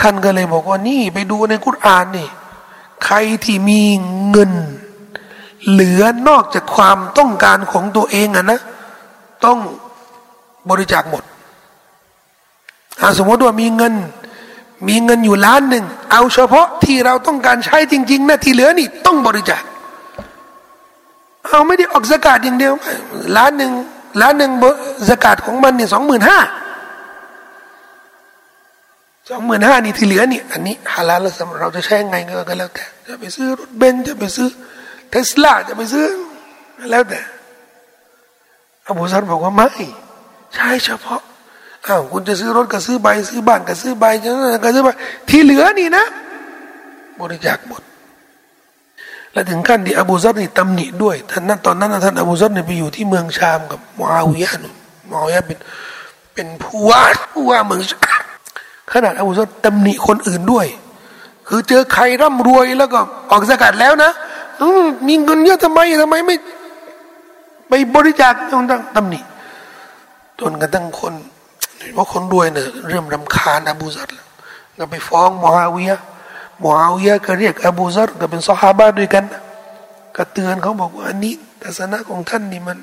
ท่านก็เลยบอกว่านี่ไปดูในกุรอานนี่ใครที่มีเงินเหลือนอกจากความต้องการของตัวเองอะนะต้องบริจาคหมดสมมติว่ามีเงินมีเงินอยู่ล้านหนึ่งเอาเฉพาะที่เราต้องการใช้จริงๆนะที่เหลือนี่ต้องบริจาคเอาไม่ได้ออกซะกาตอย่างเดียวล้านหนึ่งล้านหนึ่งซะกาตของมันเนี่ยสองหมื่นห้าสองหมื่นห้านี่ที่เหลือนี่อันนี้ฮาลาลแล้วเราจะใช้ไงก็แล้วแต่จะไปซื้อรถเบนซ์จะไปซื้อเทสลาจะไปซื้อแล้วแต่อบูซัรบอกว่าไม่ใช่เฉพาะอ้าวคุณจะซื้อรถก็ซื้อใบซื้อบ้านก็ซื้อใบจะนั่นก็ซื้อใบที่เหลือนี่นะบริจาคหมดและถึงขั้นที่อบูซัรนี่ตำหนิด้วยท่านนั้นตอนนั้นท่านอบูซัรนี่ไปอยู่ที่เมืองชามกับมุอาวิยะห์มุอาวิยะห์เป็นเป็นผู้ว่าผู้ว่าเมืองชามขนาดอบูซัรตำหนิคนอื่นด้วยคือเจอใครร่ำรวยแล้วก็ออกซะกาตแล้วนะอืมมีเงินเยอะทำไมทำไมไม่ไปบริจาคต้องตำหนิจนกระทั่งคนเพราะคนรวยเนี่ยเริ่มรำคาญอบูซัรแล้วก็ไปฟ้องมุอาวิยะห์มุอาวิยะห์ก็เรียกอบูซัรก็เป็นซอฮาบะห์ด้วยกันก็เตือนเขาบอกว่าอันนี้ทัศนะของท่านนี่มัน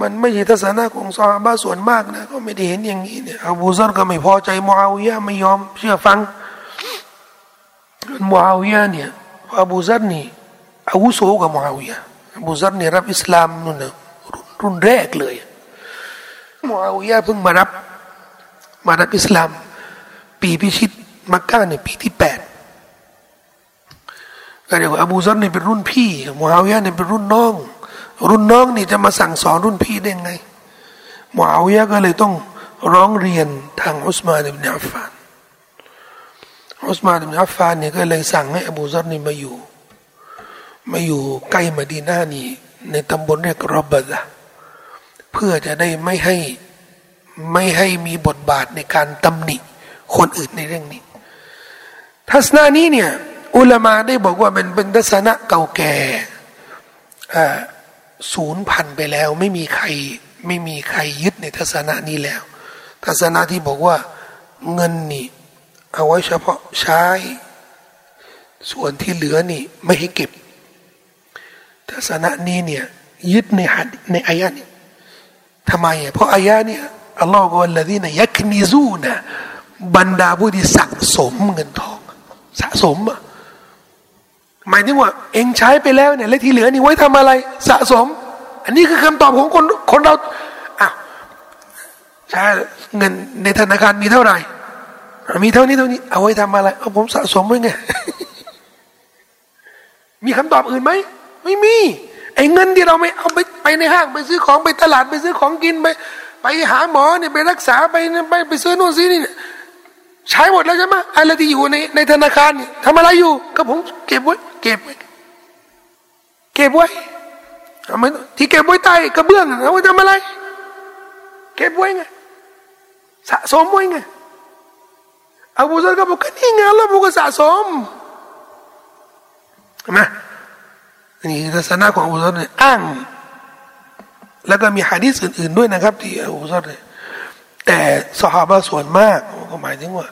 มันไม่ใช่ทัศนะของซอฮาบะห์ส่วนมากนะก็ไม่ได้เห็นอย่างนี้เนี่ยอบูซัรก็ไม่พอใจมุอาวิยะห์ไม่ยอมเชื่อฟังมุอาวิยะห์เนี่ยอบูซัรนี่อาวุโสกว่ามุอาวิยะห์อบูซัรนี่รับอิสลามนู่นน่ะรุ่นแรกเลยมุอาวิยะห์เพิ่งมารับมารับอิสลามปีพิชิตมักกะห์เนี่ยปีที่แปดก็เรียกว่าอบูซัรนี่เป็นรุ่นพี่มุอาวิยะห์เนี่ยเป็นรุ่นน้องรุ่นน้องนี่จะมาสั่งสอนรุ่นพี่ได้ไงมุอาวิยะห์ก็เลยต้องร้องเรียนทางอุสมานอิบนุอัฟฟานอุสมานอิบนุอัฟฟานเนี่ยก็เลยสั่งให้อบูซัรนี่มาอยู่มาอยู่ใกล้มะดีนะห์นี่ในตำบลเรียกรอบะซะห์เพื่อจะได้ไม่ให้ไม่ให้มีบทบาทในการตำหนิคนอื่นในเรื่องนี้ทัศนะนี้เนี่ยอุลามะได้บอกว่ามันเป็นทัศนะเก่าแก่ศูนย์พันไปแล้วไม่มีใครไม่มีใครยึดในทัศนะนี้แล้วทัศนะที่บอกว่าเงินนี่เอาไว้เฉพาะใช้ส่วนที่เหลือนี่ไม่ให้เก็บทัศนะนี้เนี่ยยึดในหะในอายะห์นี้ทำไมอ่ะเพราะอายะห์เนี่ยอัลลอฮ์บอกว่าละดีนะยักนิซูนะบรรดาผู้ที่สะสมเงินทองสะสมอ่ะหมายถึงว่าเองใช้ไปแล้วเนี่ยแล้วที่เหลือนี่ไว้ทำอะไรสะสมอันนี้คือคำตอบของคนคนเราอ้าวใช้เงินในธนาคารมีเท่าไหร่มีเท่านี้เท่านี้เอาไว้ทำอะไรเอาผมสะสมไว้ไง มีคำตอบอื่นไหมไม่มีไอ้เงินที่เราไม่เอาไปไปในห้างไปซื้อของไปตลาดไปซื้อของกินไปไปหาหมอเนี่ยไปรักษาไปไปไปซื้อนู่นซื้อนี่ใช้หมดแล้วใช่ไหมอะไรที่อยู่ในในธนาคารนี่ทำอะไรอยู่ก็ผมเก็บไว้เก็บไว้เก็บไว้ทำไมที่เก็บไว้ใต้กระเบื้องเอาไว้ทำอะไรเก็บไว้ไงสะสมไว้ไงอบูซัรก็บอกกันนี่ไงแล้วพวกก็สะสมเห็นไหมนี่ทัศนะของอบูซัรเนี่ยอ้างแล้วก็มีหะดีษอื่นๆด้วยนะครับที่อบูซัรเนี่ยแต่ซอฮาบะห์ส่วนมากก็หมายถึงว่า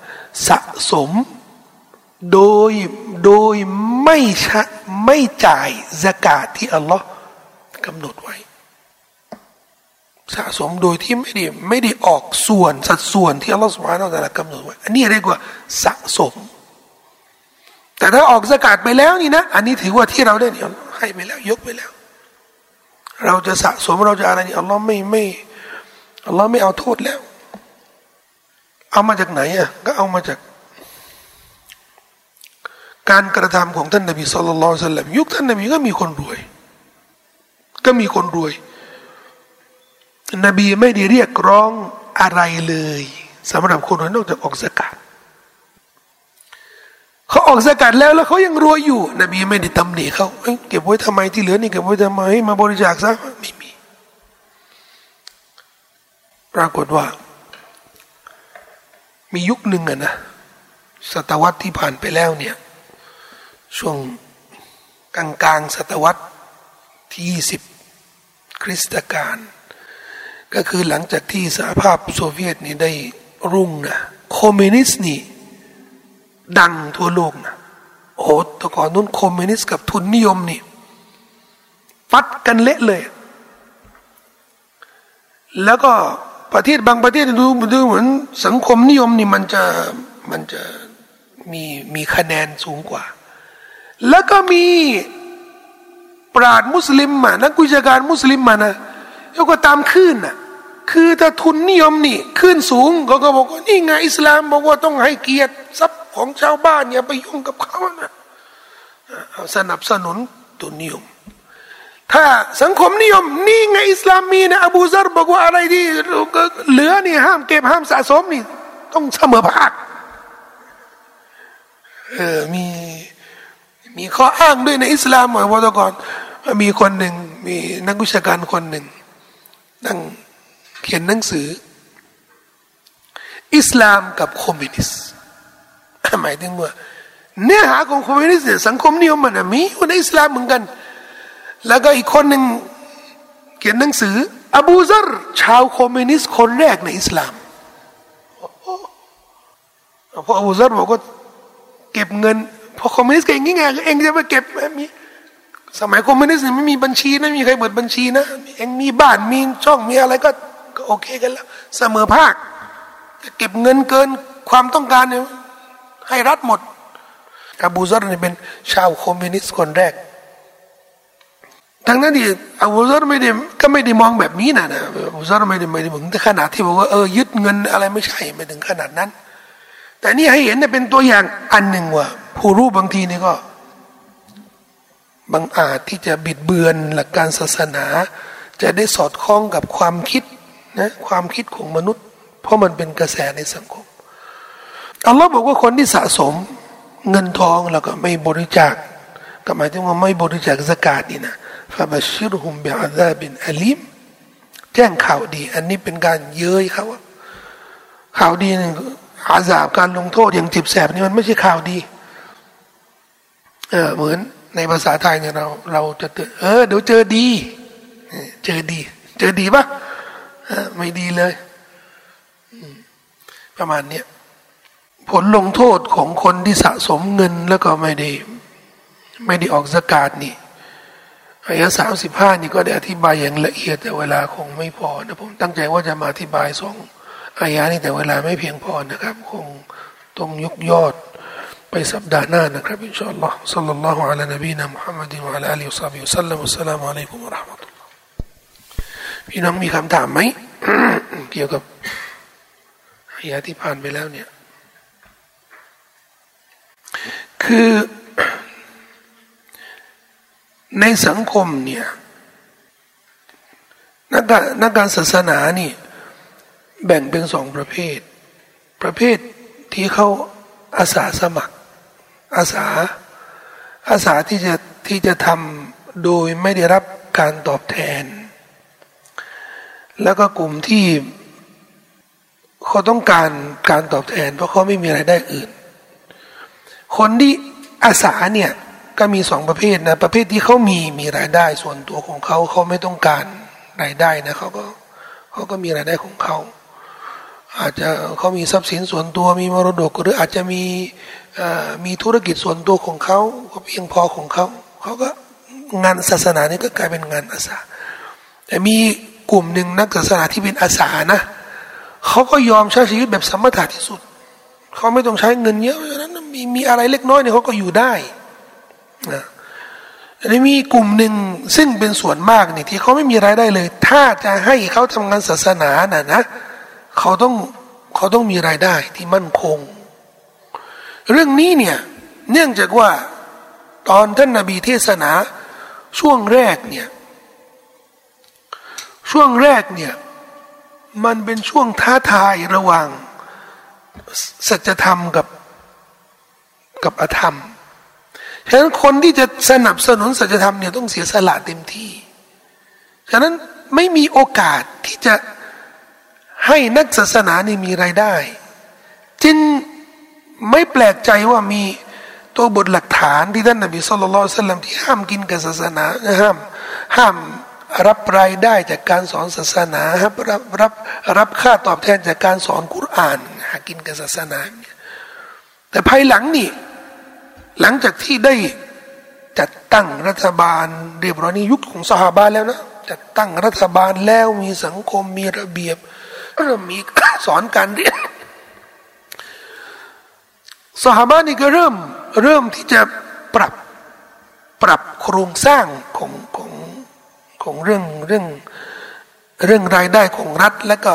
สะสมโดยโดยไม่ ไม่จ่ายซะกาตที่อัลลอฮ์กำหนดไว้สะสมโดยที่ไม่ได้ไม่ได้ออกส่วนสัดส่วนที่อัลลอฮ์ซุบฮานะฮูวะตะอาลากำหนดไว้อันนี้เรียกว่าสะสมแต่ถ้าออกซะกาตไปแล้วนี่นะอันนี้ถือว่าที่เราได้เนี่ยให้ไปแล้วยกไปแล้วเราจะสะสมเราจะอะไรนี่อัลลอฮ์ไม่ไม่อัลลอฮ์ไม่เอาโทษแล้วเอามาจากไหนอ่ะก็เอามาจากการกระทำของท่านนบีศ็อลลัลลอฮุอะลัยฮิวะซัลลัมยุคท่านนบีก็มีคนรวยก็มีคนรวยนบีไม่ได้เรียกร้องอะไรเลยสำหรับคนรวยนอกจากออกซะกาตเขาออกซะกาตแล้วแล้วเขายังรวยอยู่นบีไม่ได้ตำหนิเขาเก็บไว้ทำไมที่เหลือนี่เก็บไว้ทำไมมาบริจาคซะไม่มีปรากฏว่ามียุคหนึ่งอะนะศตวรรษที่ผ่านไปแล้วเนี่ยช่วงกลางกลางศตวรรษที่ยี่สิบคริสตกาลก็คือหลังจากที่สหภาพโซเวียตนี่ได้รุ่งนะคอมมิวนิสต์นี่ดังทั่วโลกนะโอ้ตะก่อนนู้นคอมมิวนิสต์กับทุนนิยมนี่ฟัดกันเละเลยแล้วก็ประเทศบางประเทศดูดูเหมือนสังคมนิยมนี่มันจะมันจะมีมีคะแนนสูงกว่าแล้วก็มีปราชญ์มุสลิมมานักวิชาการมุสลิมมานะแล้วก็ตามขึ้นน่ะคือถ้าทุนนิยมนี่ขึ้นสูงเขาก็บอกว่านี่ไงอิสลามบอกว่าต้องให้เกียรติทรัพย์ของชาวบ้านอย่าไปยุ่งกับเขานะสนับสนุนทุนนิยมถ้าสังคมนิยมนี่ไงอิสลามมีนะอบูซัรบอกว่าอะไรที่เหลือนี่ห้ามเก็บห้ามสะสมนี่ต้องเสมอภาคเออมีมีข้ออ้างด้วยในอิสลามหมายว่าตะก่อนมีคนหนึ่งมีนักวิชาการคนหนึ่งนั่งเขียนหนังสืออิสลามกับคอมมิวนิสต์หมายถึงว่าเนื้อหาของคอมมิวนิสต์เนี่ยสังคมนิยมมันมีอยู่ในอิสลามเหมือนกันแล้วก็อีกคนหนึ่งเขียนหนังสืออบูซัรชาวคอมมิวนิสต์คนแรกในอิสลามเพราะอบูซัรบอกว่าเก็บเงินพอคอมมิวนิสต์เก่งงี้ไงเองจะมาเก็บมีสมัยคอมมิวนิสต์ไม่มีบัญชีนะมีใครเปิดบัญชีนะเองมีบ้านมีช่องมีอะไรก็ก็โอเคกันแล้วเสมอภาคเก็บเงินเกินความต้องการเนี่ยให้รัฐหมดอบูซัรเนี่ยเป็นชาวคอมมิวนิสต์คนแรกทั้งนั้นที่อบูซัรไม่ได้ก็ไม่ได้มองแบบนี้นะนะอบูซัรไม่ได้ไม่ได้ถึงขนาดที่บอกว่าเออยึดเงินอะไรไม่ใช่ไม่ถึงขนาดนั้นแต่นี่ให้เห็นเนี่ยเป็นตัวอย่างอันหนึ่งว่าผู้รู้บางทีนี่ก็บางอาจที่จะบิดเบือนหลักการศาสนาจะได้สอดคล้องกับความคิดนะความคิดของมนุษย์เพราะมันเป็นกระแสในสังคมอัลลอฮ์บอกว่าคนที่สะสมเงินทองแล้วก็ไม่บริจาคก็หมายถึงว่าไม่บริจาคซะกาตนี่นะฟะบัชชิรฮุมบิอาซาบินอะลีมแจ้งข่าวดีอันนี้เป็นการเย้ยเขาข่าวดีนี่อาซาบการลงโทษอย่างเจ็บแสบนี่มันไม่ใช่ข่าวดีเออเหมือนในภาษาไทยเนี่ยเราเราจะเตือนเออเดี๋ยวเจอดีเจอดีเจอดีปะไม่ดีเลยประมาณนี้ผลลงโทษของคนที่สะสมเงินแล้วก็ไม่ได้ไม่ได้ออกซะกาตนี่อายะห์สามสิบห้านี่ก็ได้อธิบายอย่างละเอียดแต่เวลาคงไม่พอนะผมตั้งใจว่าจะมาอธิบายสองอายะห์นี่แต่เวลาไม่เพียงพอนะครับคงต้องยกยอดไปสัปดาห์หน้านะครับอินชาอัลลอฮ์ศ็อลลัลลอฮุอะลานบีนะมุฮัมมัดวะอะลาอาลีฮิวะศอฮบิฮิวะซัลลัมอัสสลามุอะลัยกุมวะเราะห์มะตุลลอฮ์พี่น้องมีคำถามไหม เกี่ยวกับอายะห์ที่ผ่านไปแล้วเนี่ยคือในสังคมเนี่ยนักการนักการศาสนานี่แบ่งเป็นสองประเภทประเภทที่เขาอาสาสมัครอาสาอาสาที่จะที่จะทำโดยไม่ได้รับการตอบแทนแล้วก็กลุ่มที่เขาต้องการการตอบแทนเพราะเขาไม่มีรายได้อื่นคนที่อาสาเนี่ยก็มีสองประเภทนะประเภทที่เขามีมีรายได้ส่วนตัวของเขาเขาไม่ต้องการรายได้นะเขาก็เขาก็มีรายได้ของเขาอาจจะเขามีทรัพย์สินส่วนตัวมีมรดกหรืออาจจะมีมีธุรกิจส่วนตัวของเขาเพียงพอของเขา เขาก็งานศาสนานี่ก็กลายเป็นงานอาสาแต่มีกลุ่มหนึ่งนักศาสนาที่เป็นอาสานะเขาก็ยอมใช้ชีวิตแบบสมถะที่สุดเขาไม่ต้องใช้เงินเยอะเพราะฉะนั้นมีมีอะไรเล็กน้อยเนี่ยเขาก็อยู่ได้นะอันนี้มีกลุ่มหนึ่งซึ่งเป็นส่วนมากเนี่ยที่เขาไม่มีรายได้เลยถ้าจะให้เขาทำงานศาสนาน่ะนะเขาต้องเขาต้องมีรายได้ที่มั่นคงเรื่องนี้เนี่ยเนื่องจากว่าตอนท่านนบีเทศนาช่วงแรกเนี่ยช่วงแรกเนี่ยมันเป็นช่วงท้าทายระหว่างสัจธรรมกับกับอธรรมฉะนั้นคนที่จะสนับสนุนสัจธรรมเนี่ยต้องเสียสละเต็มที่ฉะนั้นไม่มีโอกาสที่จะให้นักศาสนานี่มีรายได้จึงไม่แปลกใจว่ามีตัวบทหลักฐานที่ท่านนบีศ็อลลัลลอฮุอะลัยฮิวะซัลลัมที่ห้ามกินกับศาสนาห้ามห้ามรับรายได้จากการสอนศาสนาครับรับรับรับค่าตอบแทนจากการสอนกุรอานหากินกับศาสนาแต่ภายหลังนี่หลังจากที่ได้จัดตั้งรัฐบาลเรียบร้อยนี่ยุคของซอฮาบะห์แล้วนะจัดตั้งรัฐบาลแล้วมีสังคมมีระเบียบมีสอนการเรียนซอฮาบะห์นี่ก็เริ่มเริ่มที่จะปรับปรับโครงสร้างของของของเรื่องเรื่องเรื่องรายได้ของรัฐแล้วก็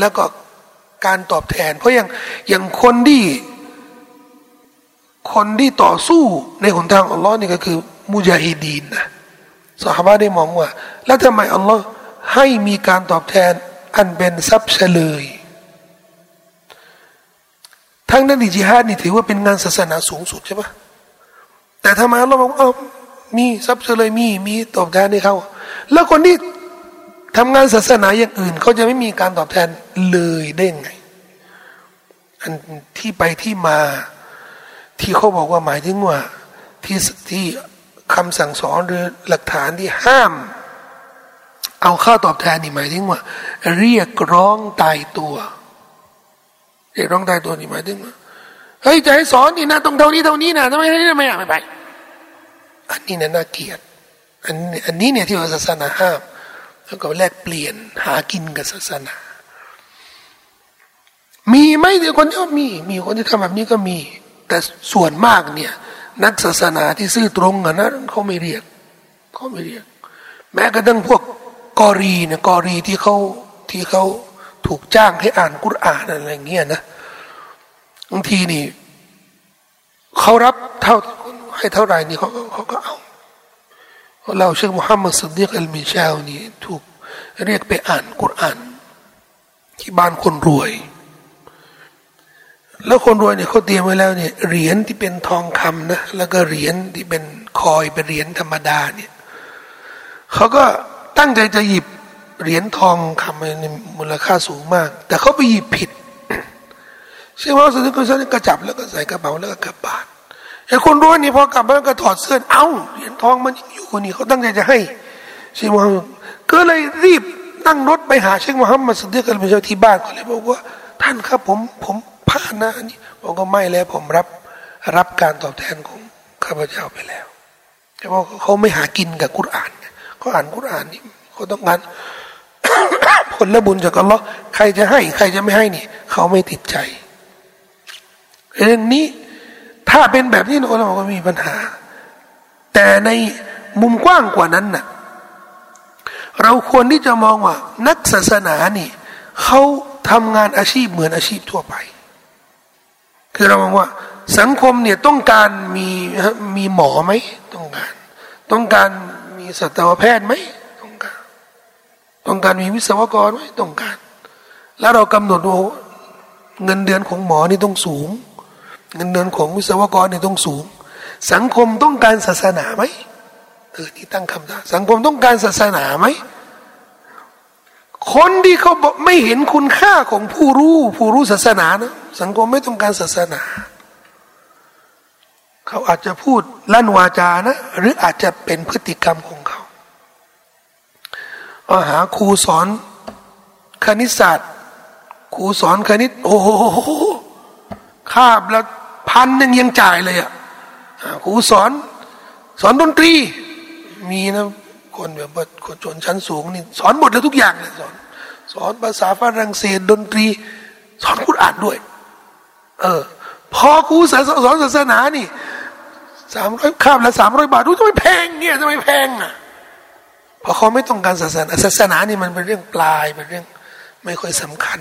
แล้วก็การตอบแทนเพราะอย่างอย่างคนที่คนที่ต่อสู้ในหนทางอัลลอฮ์นี่ก็คือมุญาฮิดีนนะซอฮาบะห์ได้มองว่าแล้วทำไมอัลลอฮ์ให้มีการตอบแทนอันเป็นทรัพย์เฉลยทั้งนั้นจิฮาดนี่ถือว่าเป็นงานศาสนาสูงสุดใช่ปะแต่ทำไมอัลลอฮ์บอกว่ามีทรัพย์เฉลยมีมีตอบแทนให้เขาแล้วคนที่ทำงานศาสนาอย่างอื่นเขาจะไม่มีการตอบแทนเลยได้ไงอันที่ไปที่มาที่เขาบอกว่าหมายถึงว่าที่ที่คำสั่งสอนหรือหลักฐานที่ห้ามเอาค่าตอบแทนนี่หมายถึงว่าเรียกร้องตายตัวเรียกร้องตายตัวนี่หมายถึงว่าเฮ้ยจะให้สอนนี่นะตรงเท่านี้เท่านี้นะทำไมทำไมทำไมไม่ไปอันนี้น่ะน่าเกลียดอันอันนี้เนี่ยที่ศาสนาห้ามแล้วก็แลกเปลี่ยนหากินกับศาสนามีไหมคนที่มีมีคนที่ทำแบบนี้ก็มีแต่ส่วนมากเนี่ยนักศาสนาที่ซื่อตรงอะนะเขาไม่เรียกเขาไม่เรียกแม้กระทั่งพวกกอรีเนี่ยกอรีที่เขาที่เขาถูกจ้างให้อ่านกุรอานอะไรอย่างเงี้ยนะบางทีนี่เขารับเท่าให้เท่าไหร่นี่เขาเขาก็เอาเราเชคมุฮัมมัด ศ็อดดีก อัลมินชาอ์นี่ถูกเรียกไปอ่านกุรอานที่บ้านคนรวยแล้วคนรวยเนี่ยเขาเตรียมไว้แล้วเนี่ยเหรียญที่เป็นทองคำนะแล้วก็เหรียญที่เป็นคอยเป็นเหรียญธรรมดาเนี่ยเขาก็ตั้งใจจะหยิบเหรียญทองคำเนี่ยมูลค่าสูงมากแต่เขาไปหยิบผิดเชื่อว่าสุดท้ายเขาก็จับแล้วก็ใส่กระเป๋าแล้วก็กลับบ้านไอ้คนรวยนี่พอกลับบ้านก็ถอดเสื้อเอ้าเหรียญทองมันอยู่คนนี้เขาตั้งใจจะให้เชื่อว่าก็เลยรีบนั่งรถไปหาเชคมุฮัมมัด ศ็อดดีก อัลมินชาอ์ที่บ้านเขาเลยบอกว่าท่านครับผมผมพลาดนะอันนี้ผมก็ไม่แล้วผมรับรับการตอบแทนของข้าพเจ้าไปแล้วแต่ว่าเขาไม่หากินกับกุรอานเขาอ่านกุรอานนี่เขาต้องการ ผลบุญจากอัลลอฮ์ใครจะให้ใครจะไม่ให้นี่เขาไม่ติดใจเรื่องนี้ถ้าเป็นแบบนี้เราก็มีปัญหาแต่ในมุมกว้างกว่านั้นน่ะเราควรที่จะมองว่านักศาสนานี่เขาทำงานอาชีพเหมือนอาชีพทั่วไปคือเรามองว่าสังคมเนี่ยต้องการมีมีหมอไหมต้องการต้องการมีสัตวแพทย์ไหมต้องการต้องการมีวิศวกรไหมต้องการแล้วเรากำหนดว่าเงินเดือนของหมอนี่ต้องสูงเงินเดือนของวิศวกรนี่ต้องสูงสังคมต้องการศาสนาไหมเออนี่ตั้งคำถามสังคมต้องการศาสนาไหมคนที่เขาไม่เห็นคุณค่าของผู้รู้ผู้รู้ศาสนานะสังคมไม่ต้องการศาสนาเขาอาจจะพูดลั่นวาจานะหรืออาจจะเป็นพฤติกรรมของเขาเอาหาครูสอนคณิตศาสตร์ครูสอนคณิตโอ้โหคาบละพันหนึ่งยังจ่ายเลยอ่ะครูสอน สอนดนตรีมีนะคนแบบคนชนชั้นสูงนี่สอนหมดเลยทุกอย่างเลยสอนสอนภาษาฝรั่งเศสดนตรีสอนกุรอานด้วยเออพอครูสอนสอนศาสนานี่สามร้อยข้ามละสามร้อยบาทดูทำไมแพงเนี่ยทำไมแพงอ่ะเพราะเขาไม่ต้องการศาสนาศาสนานี่มันเป็นเรื่องปลายเป็นเรื่องไม่ค่อยสำคัญ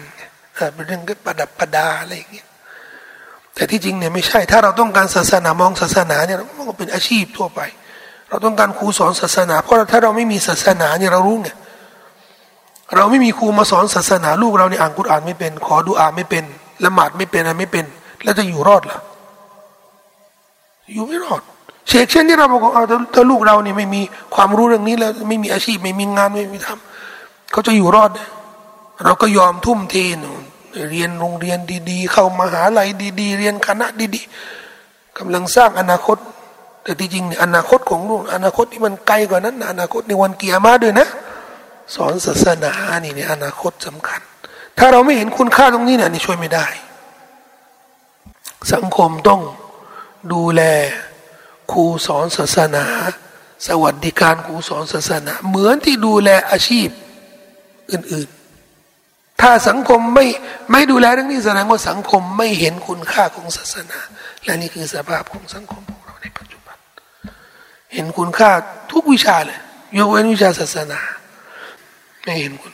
เป็นเรื่องก็ประดับประดาอะไรอย่างเงี้ยแต่ที่จริงเนี่ยไม่ใช่ถ้าเราต้องการศาสนามองศาสนาเนี่ยเราก็เป็นอาชีพทั่วไปเราต้องการครูสอนศาสนาเพราะถ้าเราไม่มีศาสนาเนี่ยเรารู้ไงเราไม่มีครูมาสอนศาสนาลูกเราเนี่ยอ่านกุรอานไม่เป็นขอดุอาไม่เป็นละหมาดไม่เป็นอะไรไม่เป็นแล้วจะอยู่รอดเหรออยู่ไม่รอดเชคเช่นที่เราบอกเอาถ้าลูกเราเนี่ยไม่มีความรู้เรื่องนี้แล้วไม่มีอาชีพไม่มีงานไม่มีทำเขาจะอยู่รอดเราก็ยอมทุ่มเทเรียนโรงเรียนดีๆเข้ามหาลัยดีๆเรียนคณะดีๆกำลังสร้างอนาคตแต่ที่จริงเนี่ยอนาคตของลูกอนาคตที่มันไกลกว่านั้นอนาคตในวันกิยามะห์ด้วยนะสอนศาสนานี่เนี่ยอนาคตสำคัญถ้าเราไม่เห็นคุณค่าตรงนี้เนี่ยนี่ช่วยไม่ได้สังคมต้องดูแลครูสอนศาสนาสวัสดิการครูสอนศาสนาเหมือนที่ดูแลอาชีพอื่นๆถ้าสังคมไม่ไม่ดูแลเรื่องนี้แสดงว่าสังคมไม่เห็นคุณค่าของศาสนาและนี่คือสภาพของสังคมของเราในปัจจุบันเห็นคุณค่าทุกวิชาเลยยกเว้นวิชาศาสนาไม่เห็นคุณ